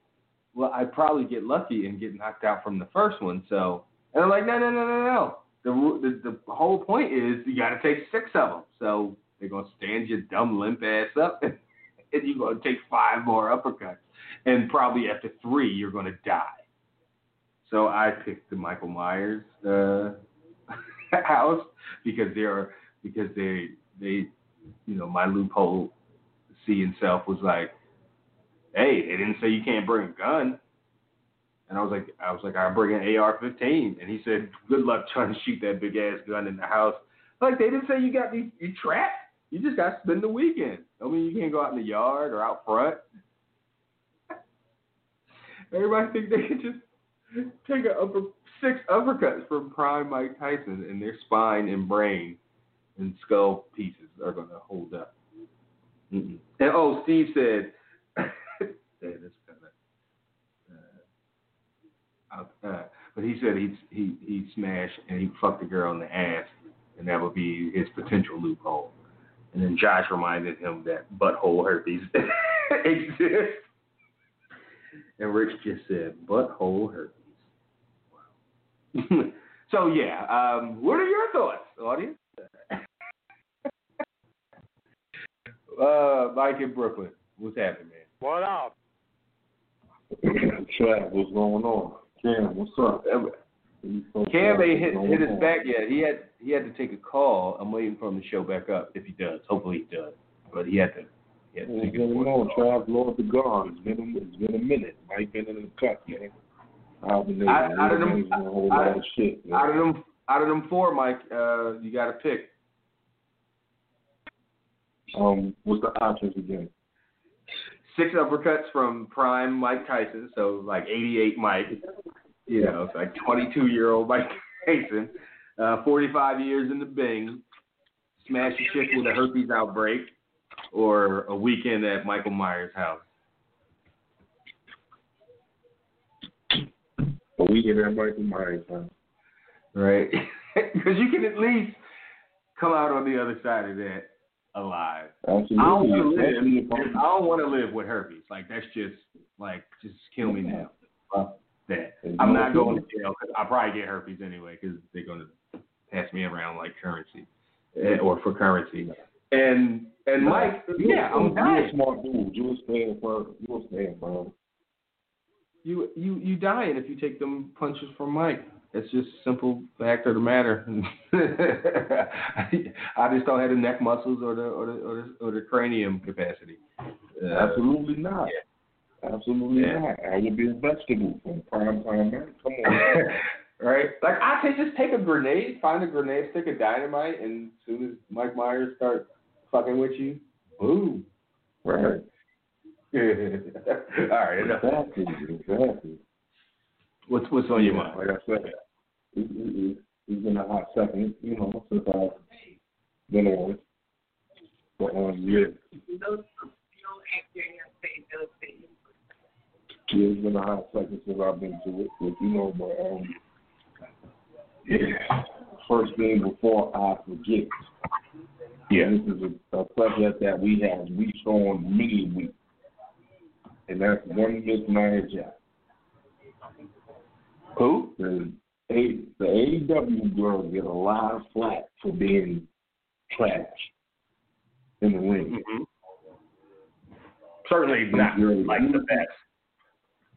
well, I'd probably get lucky and get knocked out from the first one. So, and I'm like, no, no, no, no, no. The, the, the whole point is you got to take six of them. So they're going to stand your dumb limp ass up, and you're going to take five more uppercuts. And probably after three, you're going to die. So I picked the Michael Myers uh, house because they are because they they you know my loophole seeing self was like, hey, they didn't say you can't bring a gun, and I was like I was like I'll bring an A R fifteen, and he said good luck trying to shoot that big ass gun in the house. Like, they didn't say you got these you trapped. You just got to spend the weekend. I mean, you can't go out in the yard or out front. Everybody think they can just take a upper, six uppercuts from Prime Mike Tyson, and their spine and brain and skull pieces are going to hold up. Mm-mm. And oh, Steve said, hey, that's kind of, uh, uh, but he said he he he smashed and he fucked a girl in the ass, and that would be his potential loophole. And then Josh reminded him that butthole herpes exists. And Rich just said, butthole herpes. Wow. So, yeah, um, what are your thoughts, audience? uh, Mike in Brooklyn, what's happening, man? What up? Chad, what's going on? Cam, what's up? Cam ain't hit, hit us back yet. He had he had to take a call. I'm waiting for him to show back up if he does. Hopefully he does. But he had to. Yeah, it's been long, Trav. Lord to God, it's been a, it's been a minute. Mike been in the cut, man. Out of them, out of them four, Mike, uh, you got to pick. Um, what's the options again? Six uppercuts from Prime Mike Tyson, so like eighty-eight Mike. You know, it's like twenty-two-year-old Mike Tyson, uh, forty-five years in the Bing, smash a chick with a herpes outbreak. Or a weekend at Michael Myers' house. A weekend at Michael Myers' house. Right. Because you can at least come out on the other side of that alive. Absolutely. I don't want to live. I don't want to live with herpes. Like, that's just, like, just kill me now. Fuck that. I'm not going to jail because I'll probably get herpes anyway because they're going to pass me around like currency. Or for currency. And... And no, Mike, yeah, I'm dying. You're a smart dude. You're staying for you're staying for You you you dying if you take them punches from Mike. That's just simple fact of the matter. I just don't have the neck muscles or the or the or the, or the cranium capacity. Uh, Absolutely not. Yeah. Absolutely yeah. not. I would be a vegetable from prime time. Man. Come on. Right? Like, I could just take a grenade, find a grenade, stick a dynamite, and as soon as Mike Myers starts fucking with you, boom. Right. All right. Exactly. Exactly. What's what's on yeah, your mind? Like I said, it, it, it's been a hot second, you know, since I've been on. But um, yeah. Yeah, it's been a hot second since I've been to it, but you know, but um, yeah. First thing before I forget. Yeah, this is a, a subject that we have reached on many weeks, and that's one Miss Nia Jax. Who? The, a, the A E W girls get a lot of flack for being trash in the ring. Mm-hmm. Certainly not like the best.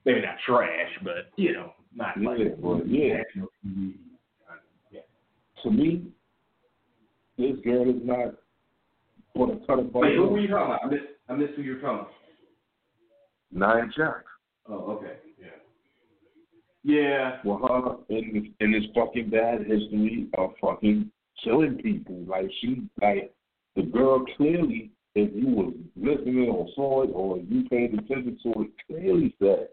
Maybe not trash, but you know, not yeah, like but yeah. Mm-hmm. yeah. To me. This girl is not going to cut a budget. Wait, who were you talking about? I missed, I missed who you were talking about. Nia Jax. Oh, okay. Yeah. Yeah. Well, her in, this, in this fucking bad history of fucking killing people. Like, she, like, the girl clearly, if you was listening or saw it or you paid attention to it, clearly said,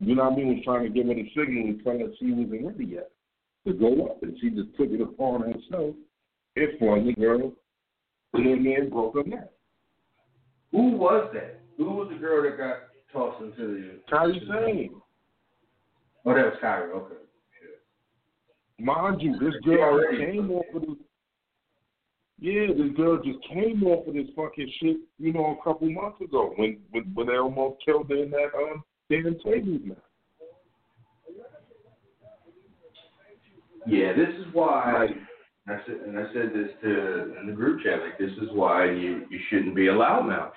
you know what I mean, was trying to give her the signal and tell her she wasn't ready yet to go up. And she just took it upon herself. It's one the girl, and then man broke her neck. Who was that? Who was the girl that got tossed into the... Kairi Sane. Oh, that was Kairi, okay. Yeah. Mind you, this girl came off of this... Yeah, this girl just came off of this fucking shit, you know, a couple months ago when, when, when they almost killed her in that um, They're in stables now. Yeah, this is why, I, I said, and I said this to in the group chat, like, this is why you, you shouldn't be a loudmouth.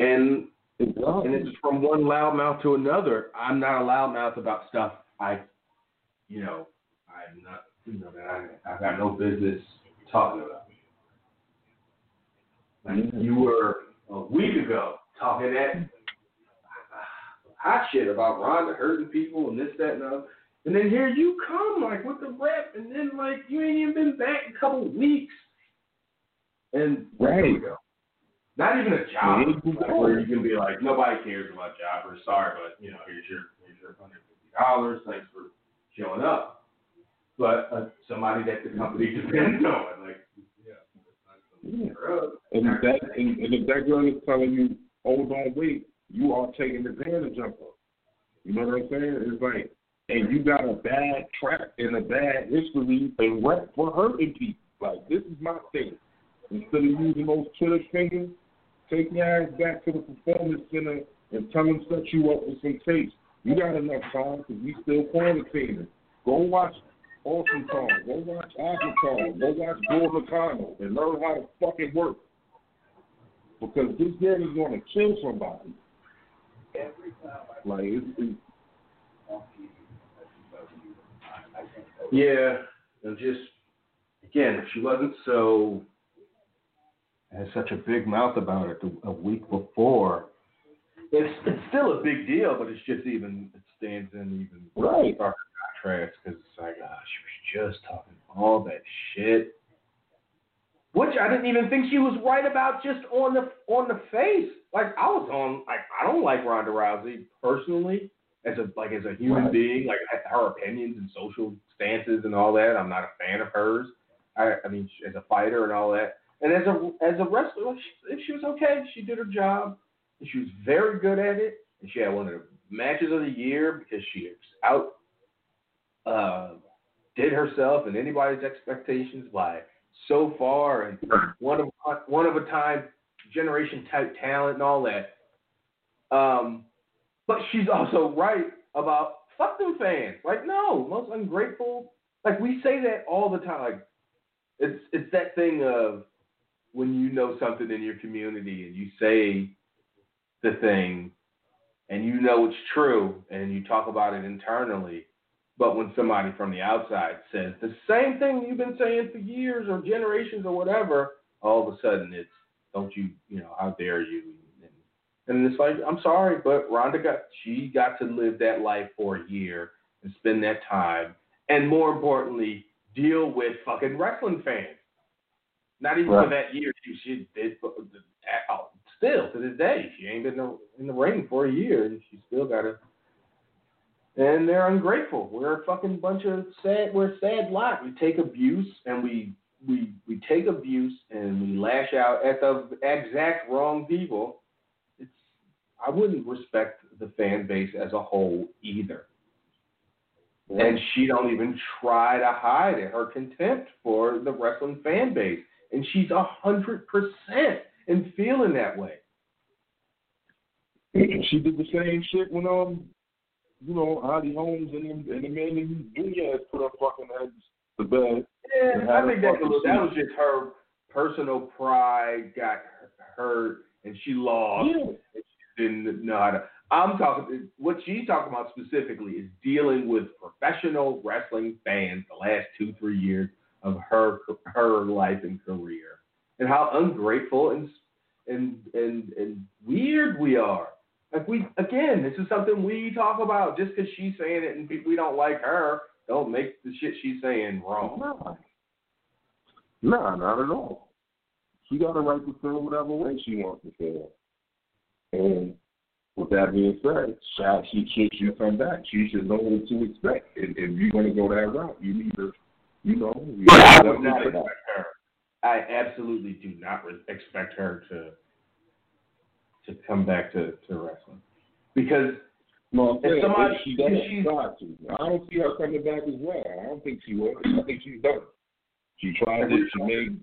And it and it's from one loudmouth to another. I'm not a loudmouth about stuff I, you know, I'm not, you know, that I, I got no business talking about. Like, you were a week ago talking that hot shit about Ronda hurting people and this, that, and other. And then here you come, like, with the rep, and then, like, you ain't even been back in a couple of weeks. And right. There we go. Not even a job like, where you can be like, nobody cares about job, or sorry, but, you know, here's your here's your one hundred fifty dollars, thanks for showing up. But uh, somebody that the company depends on, like, yeah. yeah. And, if that, and, and if that girl is telling you, hold on, wait, you are taking advantage of her. You know what I'm saying? It's like, and you got a bad track and a bad history and rep for hurting people. Like, this is my thing. Instead of using those Twitter fingers, take your ass back to the performance center and tell them set you up with some tapes. You got enough time because we still quarantining. Go watch Awesome Kong. Go watch Avatar. Go watch Bull Nakano and learn how to fucking work. Because this man is going to kill somebody. Like, it's... it's yeah, and just, again, if she wasn't so, had such a big mouth about it the, a week before, it's it's still a big deal, but it's just even, it stands in even right. darker contrast, because it's like, ah, oh, she was just talking all that shit, which I didn't even think she was right about just on the on the face. Like, I was on, like, I don't like Ronda Rousey personally. As a like as a human right. being, like her opinions and social stances and all that, I'm not a fan of hers. I, I mean, as a fighter and all that, and as a as a wrestler, she, she was okay. She did her job, and she was very good at it. And she had one of the matches of the year because she out uh, did herself and anybody's expectations by so far, and one of one of a time generation type talent and all that. Um. But she's also right about fuck them fans. Like, no, most ungrateful. Like, we say that all the time. Like, it's it's that thing of when you know something in your community and you say the thing and you know it's true and you talk about it internally, but when somebody from the outside says the same thing you've been saying for years or generations or whatever, all of a sudden it's, don't you, you know, how dare you? And it's like, I'm sorry, but Rhonda got, she got to live that life for a year and spend that time. And more importantly, deal with fucking wrestling fans. Not even right. for that year. She, she did, still, to this day, she ain't been in the, in the ring for a year. And she still got to. And they're ungrateful. We're a fucking bunch of sad, we're a sad lot. We take abuse and we, we, we take abuse and we lash out at the exact wrong people. I wouldn't respect the fan base as a whole either. Right. And she don't even try to hide it, her contempt for the wrestling fan base. And she's one hundred percent in feeling that way. She did the same shit when, um, you know, Holly Holmes and, him, and the man named Nunez put her fucking heads to bed. Yeah, I think that was, that was just her personal pride got hurt and she lost. Yeah. Didn't know how to. I'm talking. What she's talking about specifically is dealing with professional wrestling fans the last two, three years of her her life and career, and how ungrateful and and and and weird we are. Like we again, this is something we talk about. Just because she's saying it and we don't like her, don't make the shit she's saying wrong. No, no, not at all. She got a right to feel whatever way she wants to feel. And with that being said, she should she, come back. She should know what to expect. If, if you're going to go that route, you need to, you know. You I would not expect her. I absolutely do not re- expect her to to come back to, to wrestling. Because no, if saying, somebody if she doesn't try to. I don't see her coming back as well. I don't think she will. I think she's done. She tried it. She made.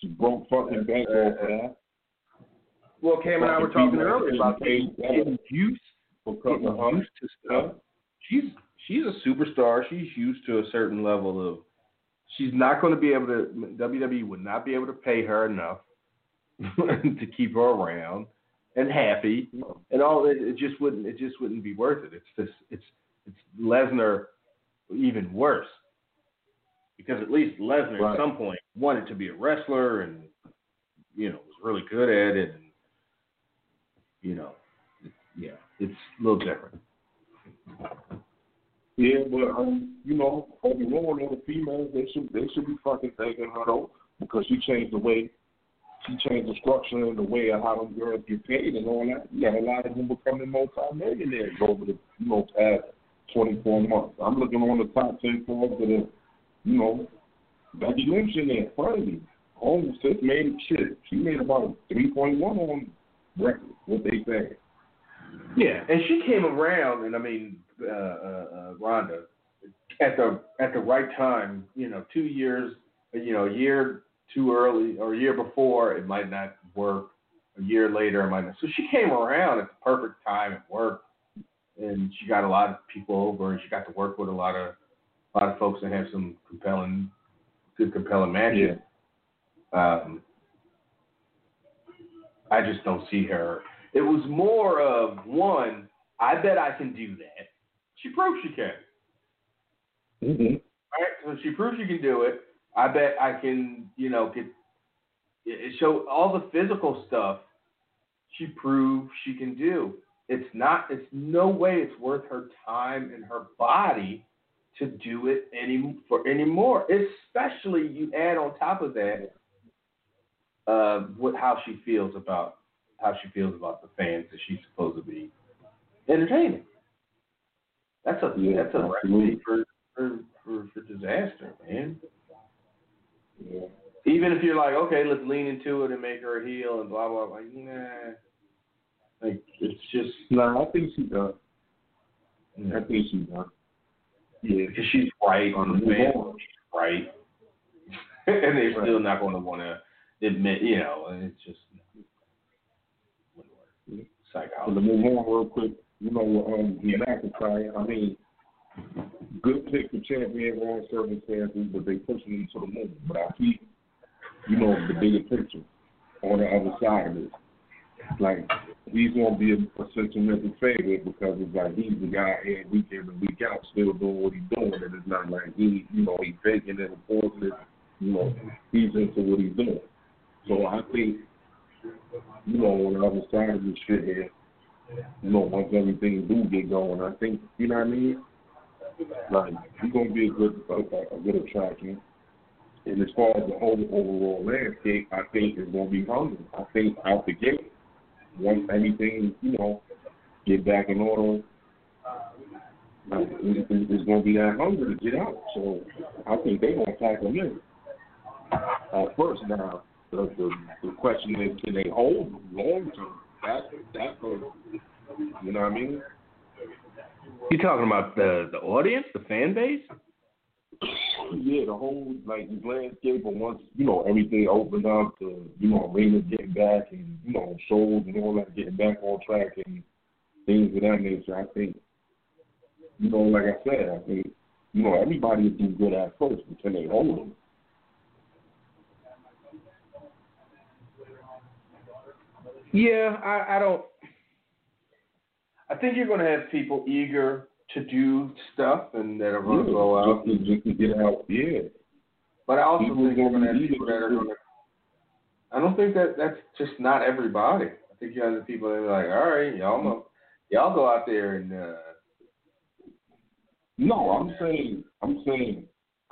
She broke fucking back off that. Well, Cam and I were talking earlier about the abuse People are used to stuff. She's she's a superstar. She's used to a certain level of. She's not going to be able to. W W E would not be able to pay her enough to keep her around and happy, and all. It, it just wouldn't. It just wouldn't be worth it. It's this. It's it's Lesnar, even worse, because at least Lesnar right. at some point wanted to be a wrestler and you know was really good at it. And, you know, it, yeah, it's a little different. Yeah, but um, you know, overall, all the females they should they should be fucking thanking her though, because she changed the way she changed the structure and the way of how them girls get paid and all that. You got a lot of them becoming multi-millionaires over the you know past twenty-four months. I'm looking on the top ten clubs that are, you know, Becky Lynch in there, finally. Home sis made shit. She made about three point one on record. What they say. Yeah, and she came around, and I mean. Uh, uh, uh, Rhonda at the at the right time, you know, two years, you know, a year too early or a year before it might not work. A year later, it might not. So she came around at the perfect time. It worked, and she got a lot of people over, and she got to work with a lot of a lot of folks and have some compelling, good compelling matches. Yeah. Um, I just don't see her. It was more of one. I bet I can do that. She proved she can. Mm-hmm. Right? So she proved she can do it. I bet I can, you know, get it. So all the physical stuff she proved she can do. It's not, it's no way it's worth her time and her body to do it any for anymore. Especially you add on top of that, uh, what how she feels about how she feels about the fans that she's supposed to be entertaining. That's a yeah, that's a recipe for, for, for, for disaster, man. Yeah. Even if you're like, okay, let's lean into it and make her a heel and blah blah blah. Like, nah, like it's just. Nah, I think she does. Yeah. I think she does. Yeah, because she's right on the fan, she's right, and they're right. still not going to want to admit, you know, and it's just wouldn't work. Psychology. Let me move on real quick. You know, um, McIntyre, I mean, good pick for champion, wrong circumstances, but they pushing him to the moon. But I keep, you know, the bigger picture on the other side of it. Like, he's going to be a, a sentimental favorite because it's like he's the guy here week in and week out still doing what he's doing. And it's not like he, you know, he's faking it and forcing it. You know, he's into what he's doing. So I think, you know, on the other side of this shit here, you know, once everything do get going, I think, you know what I mean? Like, he's going to be a good a, a good attraction. And as far as the whole overall landscape, I think it's going to be hungry. I think out the gate, once anything, you know, get back in order, like, it, it's going to be that hungry to get out. So I think they're going to tackle him. Uh, first, now, the, the, the question is, can they hold long term? That, that goes, you know what I mean? You talking about the, the audience, the fan base? Yeah, the whole like landscape. But once you know everything opened up, to, you know, arenas getting back and you know shows and all that getting back on track and things of that nature. I think, you know, like I said, I think you know everybody is doing good at first until they hold them. Yeah, I, I don't. I think you're going to have people eager to do stuff and that are going to go out just to, just to get out. Yeah, but I also people think you're going to have people that are going to. I don't think that that's just not everybody. I think you have the people that are like, all right, y'all know, y'all go out there and. Uh, no, I'm saying, I'm saying,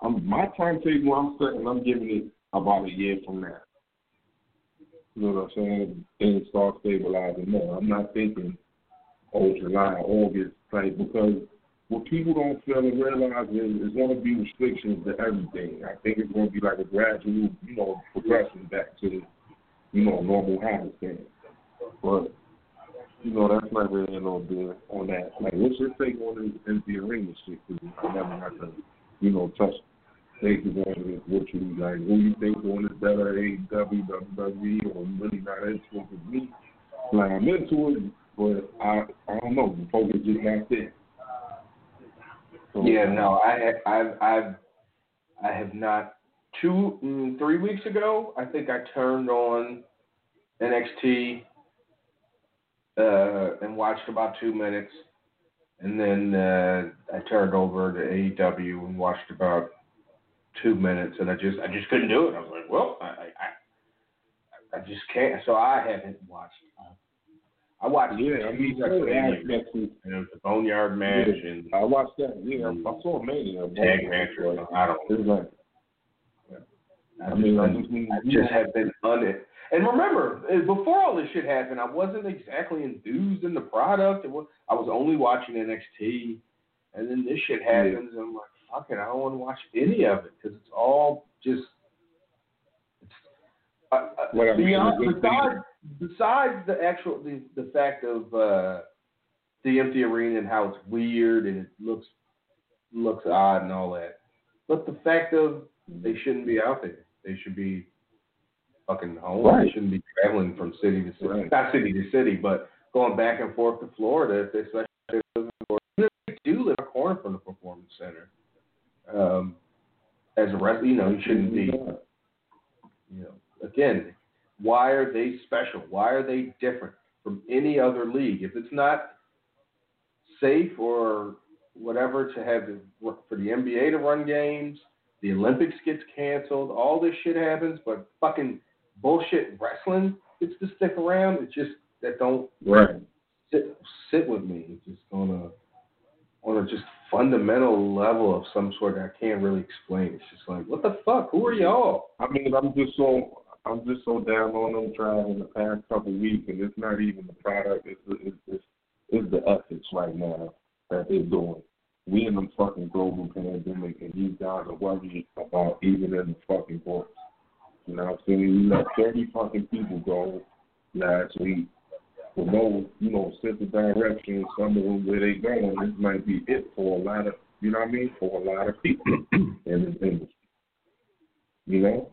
I'm my timetable. I'm setting. I'm giving it about a year from now. You know what I'm saying? Things start stabilizing more. I'm not thinking, oh, July, August, like, because what people don't feel and realize is there's going to be restrictions to everything. I think it's going to be like a gradual, you know, progression back to, you know, normal habits thing. But, you know, that's not really a little bit on that. Like, what's your take on the N B A arena shit? Because I never got to, you know, touch Take on it, what you like, who you think on it better, A E W, W W E, or really not into it with me. Like, I'm into it, but I I don't know. The focus just got there. So, yeah, no, I I I I have not. Two, three weeks ago, I think I turned on N X T uh, and watched about two minutes, and then uh, I turned over to A E W and watched about two minutes, and I just I just couldn't do it. I was like, well, I I, I just can't. So I haven't watched. I, I watched. Yeah, I mean, I mean, it was the Boneyard match, yeah, and I watched that. Yeah, um, I saw Mania tag match. Or, I don't know. I, I mean, just, I, just, I just have been on it. And remember, before all this shit happened, I wasn't exactly enthused in the product. It was, I was only watching N X T, and then this shit happens, and I'm like, fuck it, I don't want to watch any of it because it's all just. It's, uh, well, beyond, mean, besides, besides the actual the, the fact of uh, the empty arena and how it's weird and it looks looks odd and all that, but the fact of they shouldn't be out there. They should be fucking home. Right. They shouldn't be traveling from city to city. Right. Not city to city, but going back and forth to Florida if they especially if they live in Florida. They do live a corner from the performance center. Um, as a wrestler, you know, you shouldn't be, you know, again, why are they special? Why are they different from any other league? If it's not safe or whatever to have the, for the N B A to run games, the Olympics gets canceled. All this shit happens, but fucking bullshit wrestling gets to stick around. It just that don't right. sit sit with me. It's just on a on a just fundamental level of some sort that I can't really explain. It's just like, what the fuck? Who are y'all? I mean, I'm just so I'm just so down on them trying in the past couple of weeks, and it's not even the product. It's the, it's, it's, it's the ethics right now that they're doing. We in the fucking global pandemic, and these guys are worried about even in the fucking books. You know what I'm saying? You let thirty fucking people go last week. For no, you know, sense of direction, some of them where they going, this might be it for a lot of, you know what I mean, for a lot of people in this industry. You know?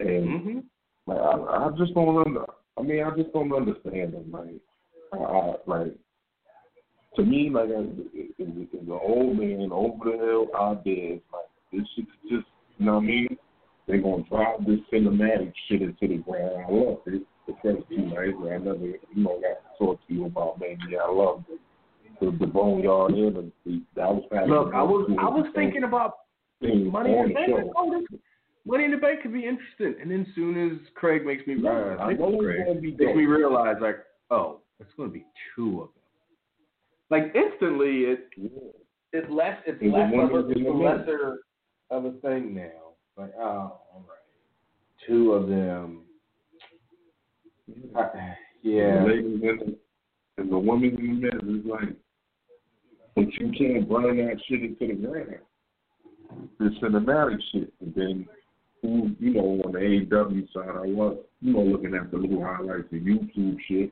And mm-hmm. like, I, I just don't under, I mean, I just don't understand them. Like, I, I, like, to me, like, as an old man, over the hill, out there, like, this shit's just, you know what I mean? They're going to drive this cinematic shit into the ground. I love it. The first two nights, I never, you know, got to talk to you about, maybe I love it. The, the Boneyard in, the, that was kind of. Look, I was, I was thinking about Money in the Bank. Oh, this, Money in the Bank could be interesting. And then soon as Craig makes me realize, yeah, I know Craig gonna be makes me realize, like, oh, it's going to be two of them. Like instantly, it yeah. it's less it's, it's less of a, it's a lesser of a thing now. Like, oh, all right, two of them. Yeah, I, yeah. The and the woman in the middle is like, but you can't burn that shit into the ground. It's cinematic shit. And then, who you know, on the A E W side, I was you know looking at the little highlights of YouTube shit.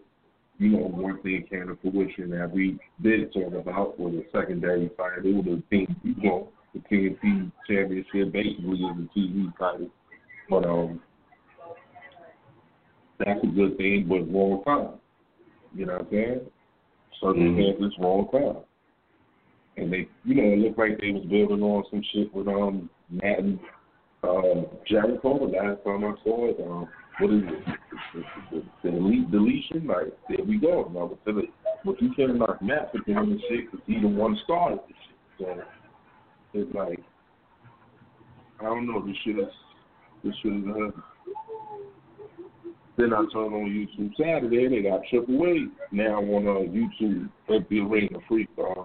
You know, one thing came to fruition that we did talk about was the secondary fight. It was a team, you know, the T N T championship basically is a T V title. But um, that's a good thing, but wrong time. You know what I'm saying? Circumstances, mm-hmm. wrong time. And they, you know, it looked like they was building on some shit with um Matt and uh, Jericho. Last time I saw it, um. What is it? The, the, the elite deletion? Like, there we go. Now, the, what you can't knock Matt for doing this shit because he's the one started this shit. So, it's like, I don't know. This shit is, this shit is, uh, then I turned on YouTube Saturday and they got Triple Wade now on uh, YouTube at the Arena Freak. Uh,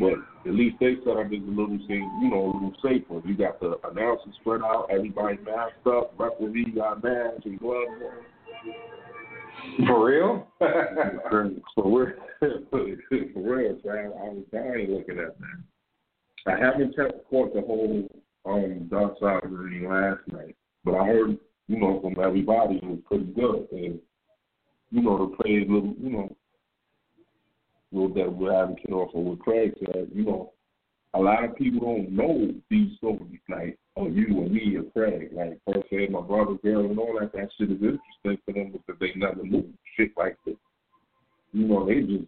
but at least they set up this little thing, you know, a little safer. You got the announcers spread out, everybody masked up, referee got masks and gloves on. For real? For real. For real, so I, I was dying looking at that. I haven't caught the whole um, Dark Side of the Ring last night, but I heard, you know, from everybody it was pretty good. And, you know, the players, you know, that we're having kid off with Craig said, you know, a lot of people don't know these stories, like, oh, you and me or Craig, like, per se, my brother, girl, and all that, that shit is interesting for them because they never knew shit like this. you know, they just,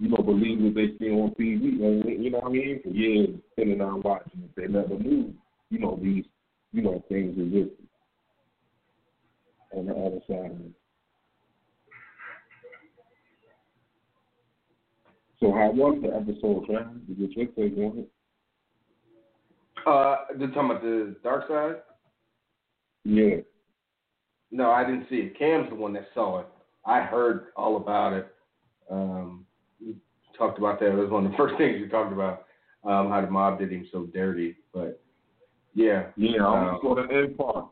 you know, believe what they see on T V. And, you know what I mean? For years, sitting on watching it, they never knew, you know, these, you know, things existed on the other side of it. So how was the episode, man? Did you take take on it? Uh, they're talking about the Dark Side? Yeah. No, I didn't see it. Cam's the one that saw it. I heard all about it. Um, you talked about that. It was one of the first things you talked about, um, how the mob did him so dirty. But, yeah. Yeah, I um, saw the end part.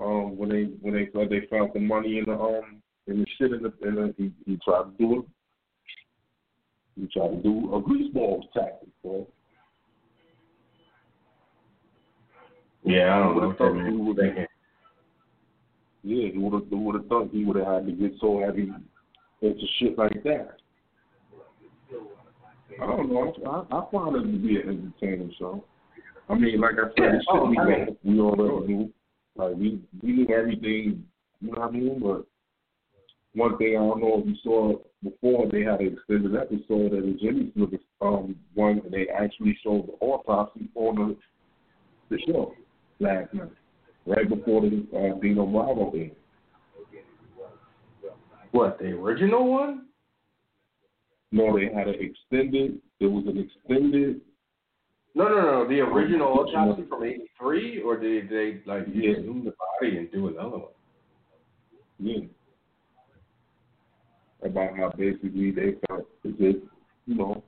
Um, when they when they uh, they found the money in the um in the shit in the in the he, he tried to do it. You try to do a greaseball tactic, boy. Yeah, I don't know what that he would have. Yeah, he would have thought he would have had to get so heavy into shit like that. I don't know. I, I found it to be an entertaining show. I mean, like I said, yeah, it should oh, be I mean, we all know. Sure. Like we we knew everything, you know what I mean? But one thing I don't know if you saw before, they had an extended episode that the Jimmy Smith um, one, and they actually showed the autopsy on the, the show last night, right before the uh, Dino Bravo thing. What, the original one? No, they had an extended, there was an extended. No, no, no, the original autopsy from eighty-three, or did they, like, yeah. exhume the body and do another one? Yeah. About how basically they felt it's just, you know,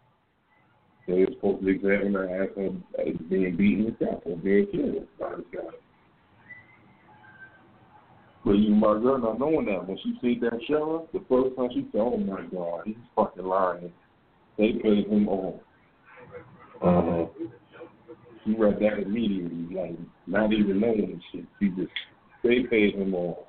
they were supposed to examine her asshole as being beaten and stuff or being killed by this guy. But you, my girl, not knowing that, when she seen that sheriff, the first time she said, oh my God, he's fucking lying. They paid him off. Uh, she read that immediately, like, not even knowing shit. She just, they paid him off.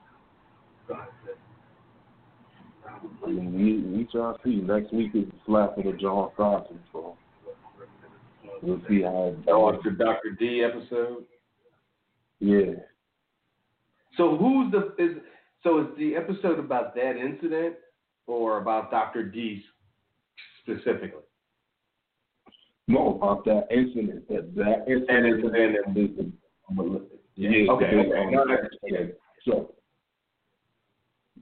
I mean, we, we try to see. Next week is the slap of the John Thompson, so we'll see how. I watched the Doctor D episode. Yeah. So who's the is? So is the episode about that incident or about Doctor D specifically? No, about that incident. That that incident. That incident is, yeah. Okay. Okay. Okay. So.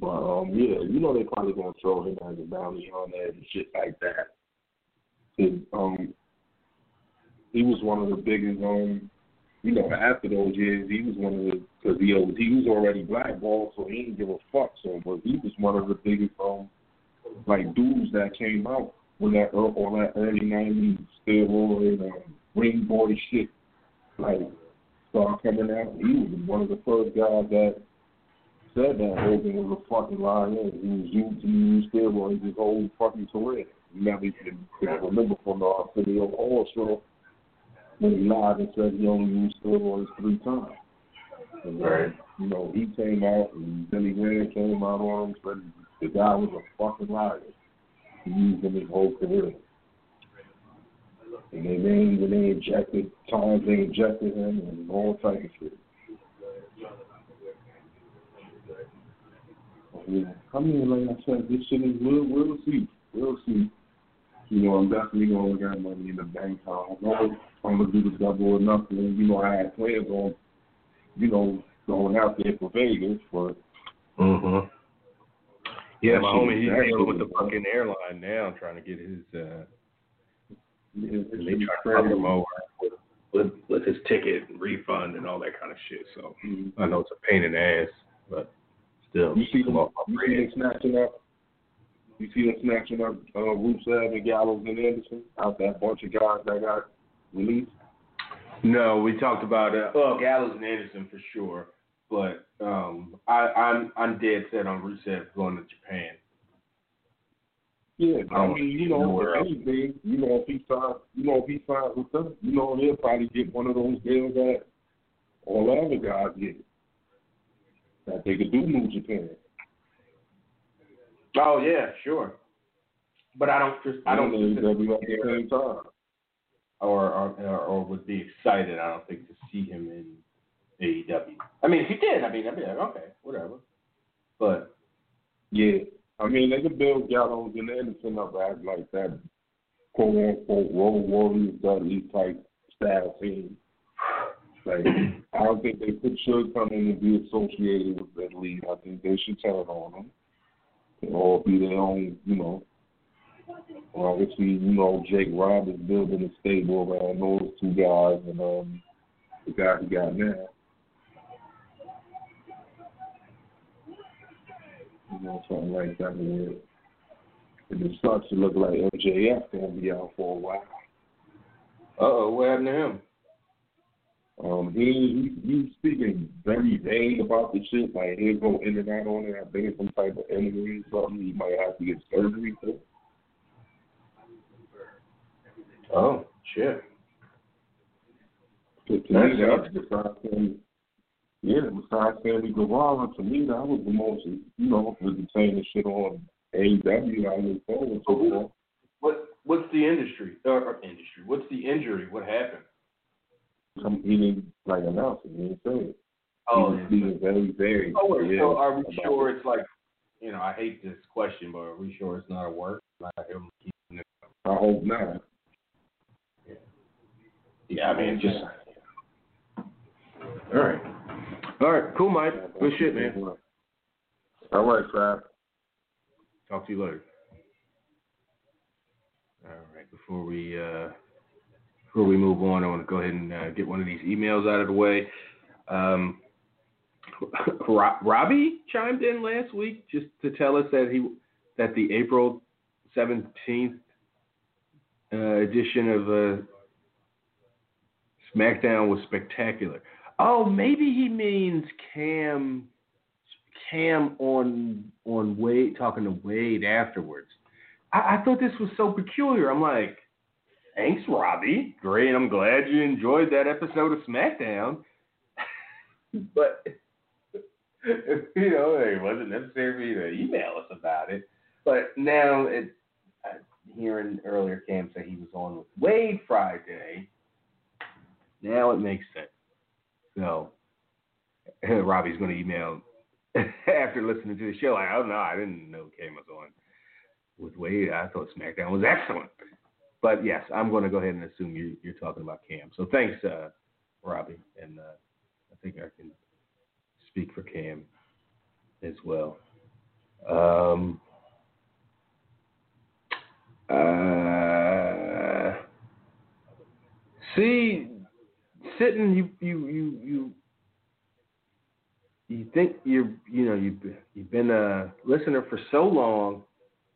But, um, yeah, you know they probably going to throw him as a bounty on that and shit like that. And, um, he was one of the biggest, um, you know, after those years, he was one of the, because he, he was already blackballed, so he didn't give a fuck. So, but he was one of the biggest, um, like, dudes that came out when that, on that early nineties steroid, um, ring boy shit, like, started coming out. He was one of the first guys that said that Hogan was a fucking liar. He was used to use steroids his whole fucking career. Never even remember from the Arsenio Hall show when he lied and said he only used steroids three times. And, right. You know, he came out and Billy Graham came out on him, said the guy was a fucking liar. He used him his whole career. And then they, when they injected, times they injected him and all type of shit. Yeah. I mean, like I said, this shit is, we'll, we'll see. We'll see. You know, I'm definitely going to look at Money in the Bank. I don't know I'm going to do the double or nothing. You know, I had players on, you know, going out there for Vegas, but. Mm-hmm. Yeah, my homie, he's dealing with the fucking airline now trying to get his, uh, yeah, they trying to help him over with, with, with his ticket refund and all that kind of shit. So, mm-hmm. I know it's a pain in the ass, but. Still, you see them, you see them snatching up. You see them snatching up uh, Rusev and Gallows and Anderson out that bunch of guys that got released. No, we talked about uh, well, Gallows and Anderson for sure, but um, I, I'm I'm dead set on Rusev going to Japan. Yeah, I, I mean, you know, if anything, you know, if he signs, you know, if he signs with them, you know, he'll probably get one of those deals that all the other guys get. That they could do move Japan. Oh yeah, sure. But I don't. Just, I don't think they'll be at the same time. Or or or would be excited. I don't think to see him in A E W. I mean, if he did, I mean, I'd be like, okay, whatever. But yeah, I mean, they could build Gallows and Anderson up act like that, quote unquote, Road Warriors, W W E type style team. Like, I don't think they could should come in and be associated with that league. I think they should turn on them. They all be their own, you know. Obviously, you know, Jake Robb is building a stable around those two guys and um, the guy he got now. You know, something like that. It just starts to look like M J F going to be out for a while. Uh-oh, what happened to him? Um, he, he he's speaking very vague about the shit. Like, he'll go in and out on it. I think it's some type of injury or something. He might have to get surgery for. Oh, shit. To, to me, that's besides him, yeah, besides Sammy Guevara, to me, that was the most, you know, with the same shit on A E W, I look forward to it. What, what's the industry, or industry, what's the injury? What happened? Some, he didn't, like, announce it. He didn't say it. Oh, he was very, very. Oh, wait, yeah, so are we sure it's like, you know, I hate this question, but are we sure it's not a work? Like, I hope not. Yeah, I mean, it's just. All right. All right. Cool, Mike. Good shit, man. All right, Trav. Talk to you later. All right. Before we uh, before we move on, I want to go ahead and uh, get one of these emails out of the way. Um, Robbie chimed in last week just to tell us that he that the April seventeenth uh, edition of uh, SmackDown was spectacular. Oh, maybe he means Cam, Cam on on Wade talking to Wade afterwards. I, I thought this was so peculiar. I'm like, thanks, Robbie. Great, I'm glad you enjoyed that episode of SmackDown. But you know, it wasn't necessary for you to email us about it. But now, it, hearing earlier Cam say he was on with Wade Friday. Now it makes sense. So Robbie's going to email after listening to the show. Like, oh no, I didn't know Cam was on with Wade. I thought SmackDown was excellent. But yes, I'm going to go ahead and assume you're, you're talking about Cam. So thanks, uh, Robbie, and uh, I think I can speak for Cam as well. Um, uh, see. Sitting, you you you you you think you're you know you you've been a listener for so long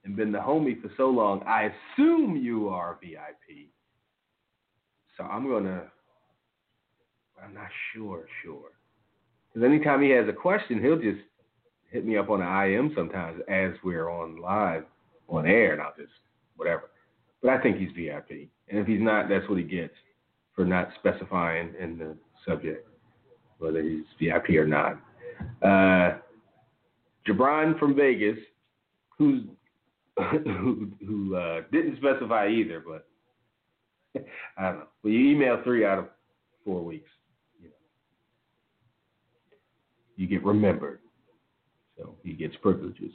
and been the homie for so long. I assume you are V I P. So I'm gonna. I'm not sure, sure, because anytime he has a question, he'll just hit me up on the I M sometimes as we're on live on air, and I'll just whatever. But I think he's V I P, and if he's not, that's what he gets for not specifying in the subject whether he's V I P or not. Uh, Jabron from Vegas, who's, who who uh, didn't specify either, but I don't know. Well, you email three out of four weeks, you know, you get remembered, so he gets privileges.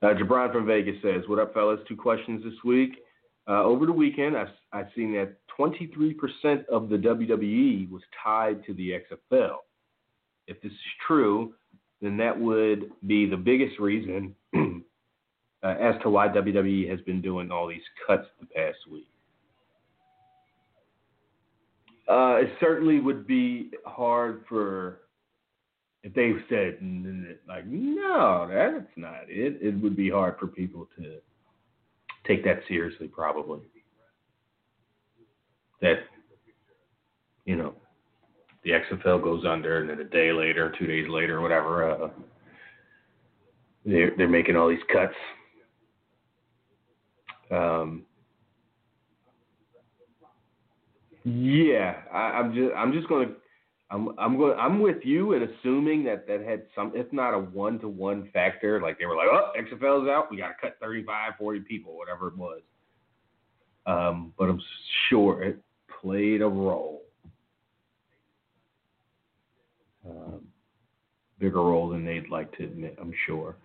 Uh, Jabron from Vegas says, "What up, fellas? Two questions this week. Uh, over the weekend, I've, I've seen that twenty-three percent of the W W E was tied to the X F L. If this is true, then that would be the biggest reason uh, as to why W W E has been doing all these cuts the past week. Uh, it certainly would be hard for, if they said, like, no, that's not it. It would be hard for people to take that seriously, probably. That, you know, the X F L goes under, and then a day later, two days later, whatever, uh, they're, they're making all these cuts. Um, yeah, I, I'm just, I'm just gonna, I'm, I'm going, I'm with you in assuming that that had some, if not a one-to-one factor, like they were like, oh, X F L's out, we got to cut thirty-five, forty people, whatever it was. Um, but I'm sure it played a role. Um, bigger role than they'd like to admit, I'm sure.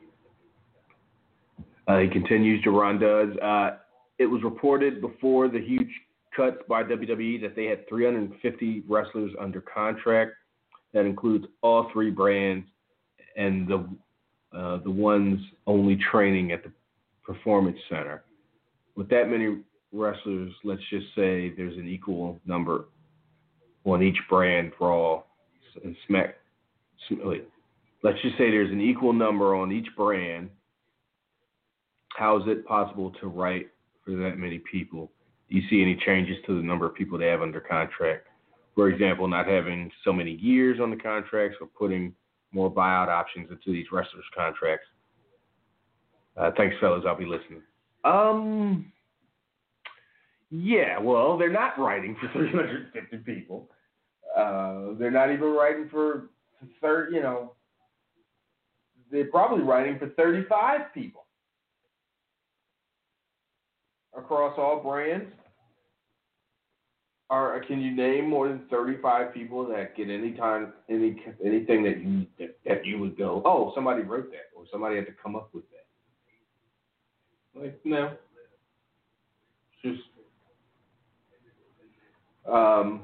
Uh, he continues, Jaron does. Uh, it was reported before the huge cuts by W W E that they had three hundred fifty wrestlers under contract. That includes all three brands and the uh, the ones only training at the Performance Center. With that many wrestlers, let's just say there's an equal number on each brand, Raw and Smack. Let's just say there's an equal number on each brand. How is it possible to write for that many people? Do you see any changes to the number of people they have under contract? For example, not having so many years on the contracts or putting more buyout options into these wrestlers' contracts. Uh, thanks, fellas. I'll be listening. Um, yeah, well, they're not writing for three hundred fifty people. Uh, they're not even writing for, thirty, you know, they're probably writing for thirty-five people across all brands. Or can you name more than thirty-five people that get any time, any anything that you that, that you would go, oh, somebody wrote that, or somebody had to come up with that? Like, no, it's just. Um,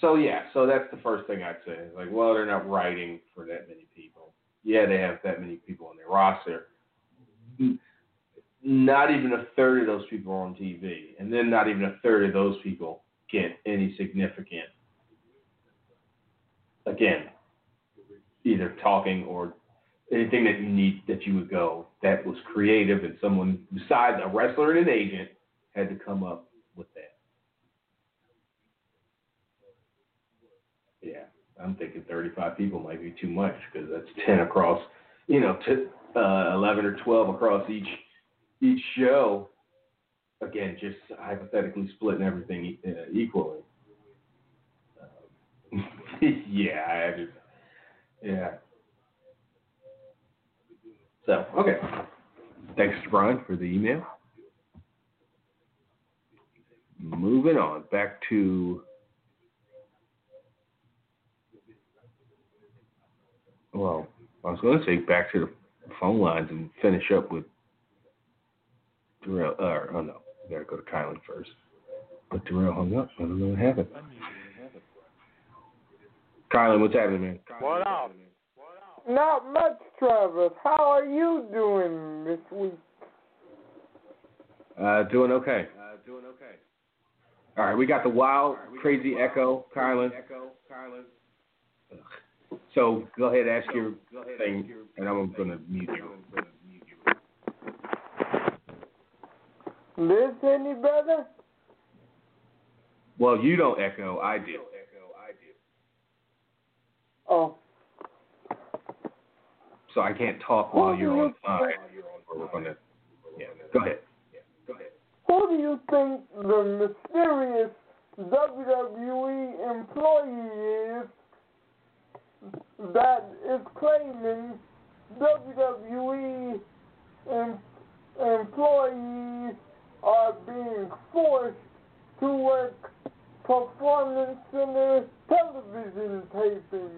so yeah, so that's the first thing I'd say. It's like, well, they're not writing for that many people. Yeah, they have that many people on their roster. Not even a third of those people are on T V, and then not even a third of those people get any significant, again, either talking or anything that you need that you would go that was creative and someone besides a wrestler and an agent had to come up with that. Yeah, I'm thinking thirty-five people might be too much because that's ten across, you know, t- uh, eleven or twelve across each each show. Again, just hypothetically splitting everything uh, equally. Um, yeah, I just, yeah. So, okay. Thanks, Brian, for the email. Moving on, back to, well, I was going to say back to the phone lines and finish up with, Darrell, uh, oh no. We gotta go to Kylan first. But Darrell hung up. I don't know what happened. Kylan, what's happening, man? What up? Not much, Travis. How are you doing this week? Uh, doing okay. Uh, doing okay. All right, we got the wild, right, crazy got the echo, wild, Kylan. Echo, Kylan. So go ahead, ask your go ahead, thing, ask your and I'm gonna mute you. This any better? Well, you don't echo. I do. Oh. So I can't talk while you're on fire. Yeah. Go ahead. Yeah. Go ahead. Who do you think the mysterious W W E employee is that is claiming W W E em- employees are being forced to work performance center television taping?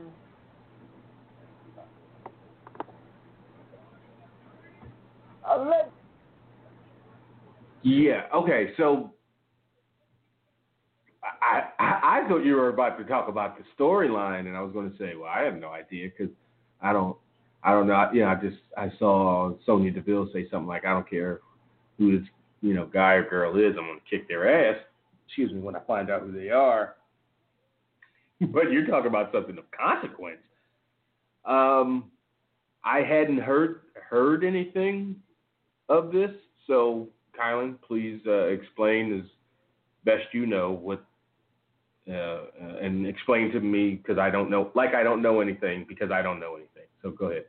Let- yeah, okay, so I, I I thought you were about to talk about the storyline, and I was going to say, well, I have no idea because I don't, I don't know, you know, I just, I saw Sonya Deville say something like, I don't care who this, you know, guy or girl is, I'm going to kick their ass, excuse me, when I find out who they are. But you're talking about something of consequence. Um, I hadn't heard heard anything of this, so Kylan, please uh, explain as best you know what, uh, and explain to me, because I don't know, like I don't know anything, because I don't know anything. So go ahead.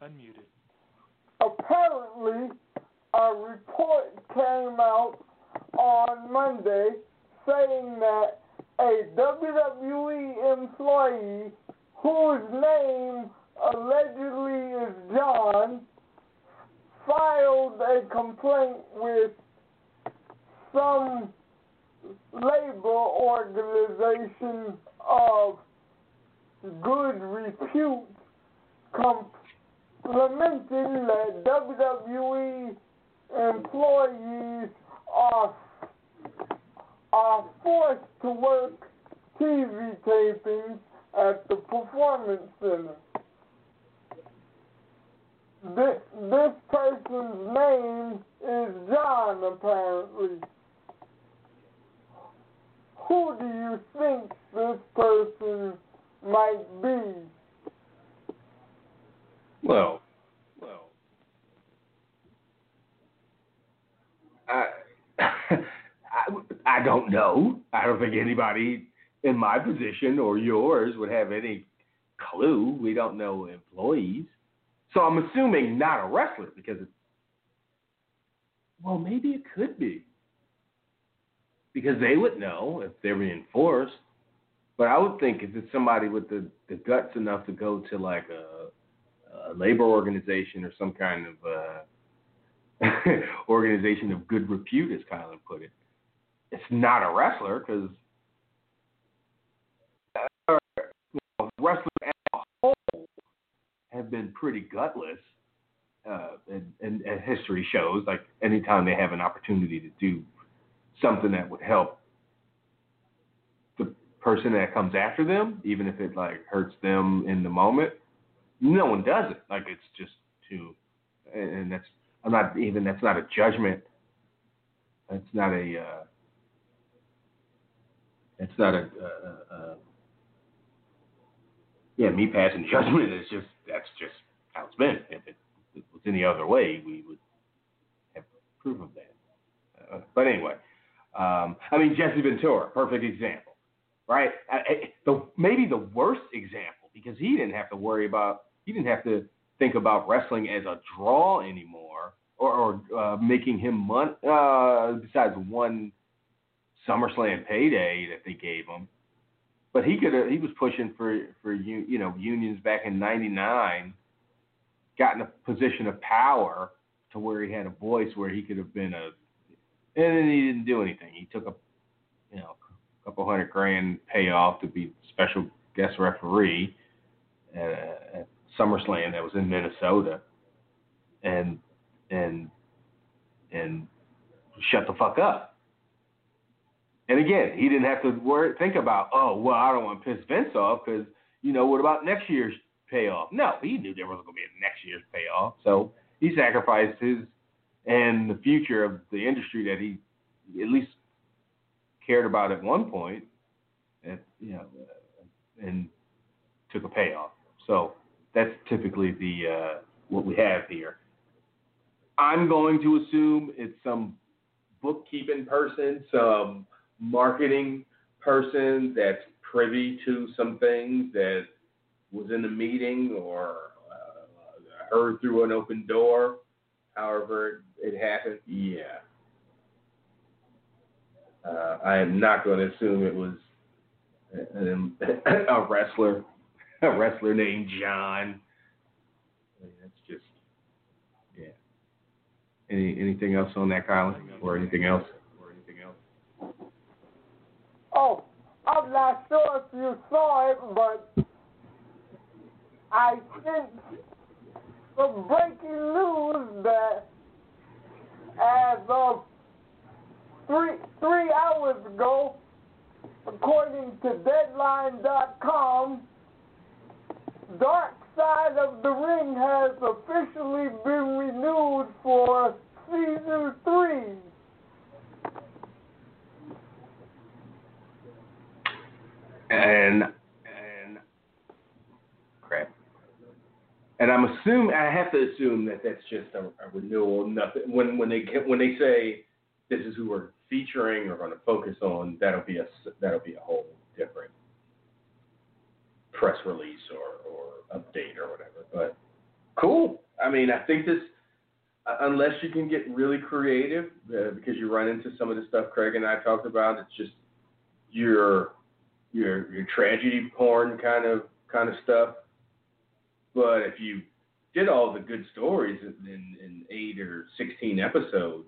Unmuted. Apparently, a report came out on Monday saying that a W W E employee whose name allegedly is John filed a complaint with some labor organization of good repute comp- lamenting that W W E employees are are forced to work T V tapings at the Performance Center. This, this person's name is John, apparently. Who do you think this person might be? Well, well, I, I, I don't know. I don't think anybody in my position or yours would have any clue. We don't know employees. So I'm assuming not a wrestler because it's, well, maybe it could be because they would know if they're reinforced. But I would think if it's somebody with the, the guts enough to go to like a, a labor organization or some kind of uh, organization of good repute, as Kylan put it, it's not a wrestler because wrestlers as a whole have been pretty gutless, uh, and, and, and history shows. Like anytime they have an opportunity to do something that would help the person that comes after them, even if it like hurts them in the moment, no one does it. Like it's just too, and that's I'm not even that's not a judgment. That's not a. Uh, that's not a. Uh, uh, Yeah, me passing judgment is just, that's just how it's been. If it, if it was any other way, we would have proof of that. Uh, but anyway, um, I mean, Jesse Ventura, perfect example, right? I, I, the, maybe the worst example because he didn't have to worry about, he didn't have to think about wrestling as a draw anymore or, or uh, making him money, uh, besides one SummerSlam payday that they gave him. But he could have, he was pushing for for you you know unions back in ninety-nine, got in a position of power to where he had a voice where he could have been a, and then he didn't do anything. He took a you know a couple hundred grand payoff to be special guest referee at, at SummerSlam that was in Minnesota, and and and shut the fuck up. And again, he didn't have to worry, think about, oh, well, I don't want to piss Vince off because, you know, what about next year's payoff? No, he knew there wasn't going to be a next year's payoff. So he sacrificed his and the future of the industry that he at least cared about at one point and, you know, and took a payoff. So that's typically the uh, what we have here. I'm going to assume it's some bookkeeping person, some marketing person that's privy to some things that was in a meeting or uh, heard through an open door, however it happened. Yeah. Uh, I am not going to assume it was an, a wrestler, a wrestler named John. I mean, that's just, yeah. Any, anything else on that, Kylan, or anything else? Oh, I'm not sure if you saw it, but I think the breaking news that as of three, three hours ago, according to Deadline dot com, Dark Side of the Ring has officially been renewed for season three. And and crap. And I'm assuming I have to assume that that's just a, a renewal. Nothing. When when they get, when they say this is who we're featuring or going to focus on, that'll be a that'll be a whole different press release or, or update or whatever. But cool. I mean, I think this, unless you can get really creative, uh, because you run into some of the stuff Craig and I talked about. It's just you're. Your your tragedy porn kind of kind of stuff, but if you did all the good stories in, in, in eight or sixteen episodes,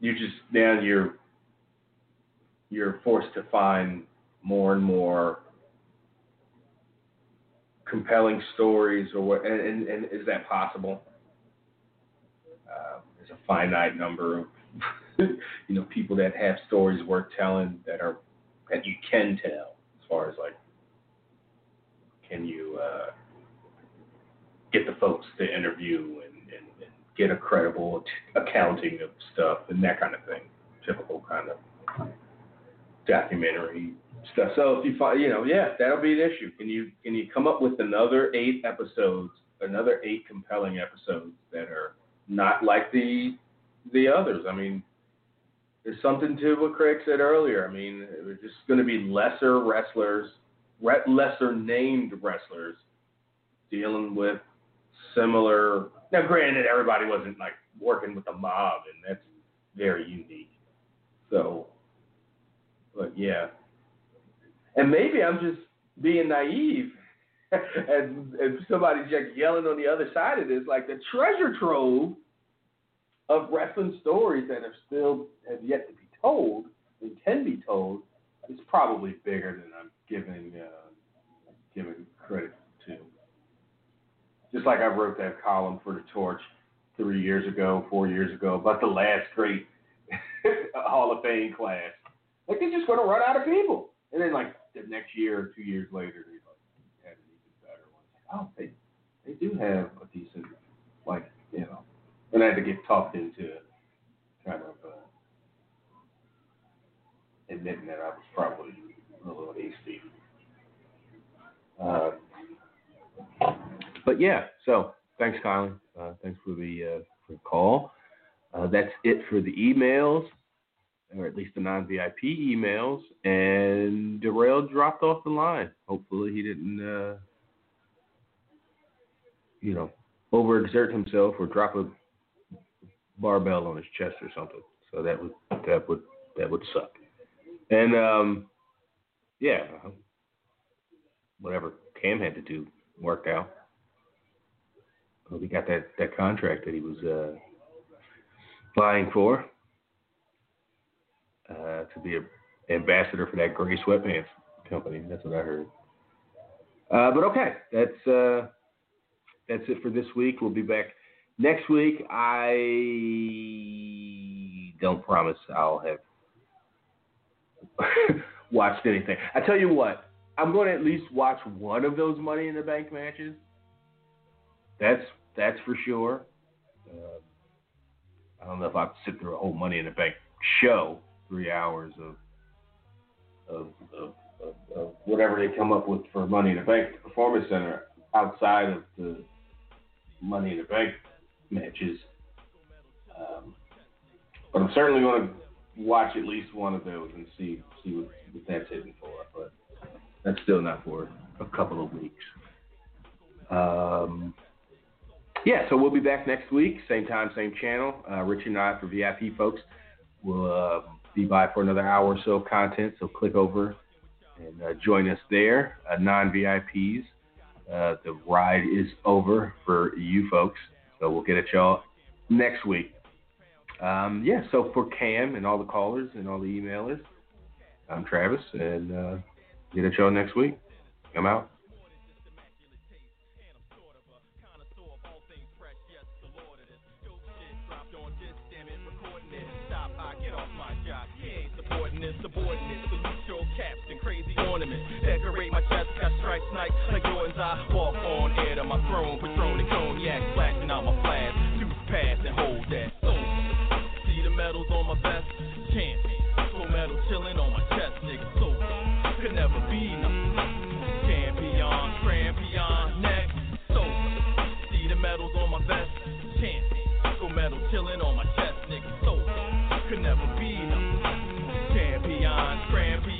you just now you're you're forced to find more and more compelling stories, or what? And, and, and is that possible? Uh, there's a finite number of you know people that have stories worth telling that are that you can tell. As far as like, can you uh, get the folks to interview and, and, and get a credible accounting of stuff and that kind of thing? Typical kind of documentary stuff. So if you find, you know, yeah, that'll be an issue. Can you can you come up with another eight episodes, another eight compelling episodes that are not like the the others? I mean, there's something to what Craig said earlier. I mean, there's just going to be lesser wrestlers, lesser named wrestlers dealing with similar. Now, granted, everybody wasn't like working with the mob, and that's very unique. So, but yeah. And maybe I'm just being naive, and, and somebody's just yelling on the other side of this, like the treasure trove of wrestling stories that have still have yet to be told and can be told is probably bigger than I'm giving uh, giving credit to. Just like I wrote that column for the Torch three years ago, four years ago, about the last great Hall of Fame class. Like they're just going to run out of people. And then, like, the next year or two years later, they like, had an even better one. Oh, they they do have a decent, like, you know. And I had to get talked into kind of uh, admitting that I was probably a little hasty. Uh, but, yeah, so thanks, Colin. Uh, thanks for the, uh, for the call. Uh, that's it for the emails, or at least the non-V I P emails, and Darrell dropped off the line. Hopefully he didn't, uh, you know, overexert himself or drop a barbell on his chest or something. So that would that would that would suck. And um, yeah, whatever Cam had to do worked out. Well, he got that, that contract that he was uh, vying for. Uh, to be an ambassador for that gray sweatpants company. That's what I heard. Uh, but okay, that's uh, that's it for this week. We'll be back next week. I don't promise I'll have watched anything. I tell you what, I'm going to at least watch one of those Money in the Bank matches. That's that's for sure. Uh, I don't know if I could sit through a whole Money in the Bank show. Three hours of of, of of of whatever they come up with for Money in the Bank, the Performance Center, outside of the Money in the Bank matches. Um, but I'm certainly going to watch at least one of those and see see what, what that's hitting for. But that's still not for a couple of weeks. Um, yeah, so we'll be back next week, same time, same channel. Uh, Rich and I, for V I P folks, will. Uh, Be by for another hour or so of content, so click over and uh, join us there. Uh, non-V I Ps, uh, the ride is over for you folks, so we'll get at y'all next week. Um, yeah, so for Cam and all the callers and all the emailers, I'm Travis, and uh, get at y'all next week. I'm out. Subordinate, salute your caps and crazy ornaments. Decorate my chest, got stripes, night like Jordan's. I walk on air to my throne, Patron and cognac, flashing out my flash. Tooth pass and hold that. So, see the medals on my vest, champion. Slow metal chilling on my chest, nigga. So, could never be nothing. Champion, champion, next. So, see the medals on my vest, champion. Slow metal chilling on my chest, nigga. So, could never be nothing. Champion, champion.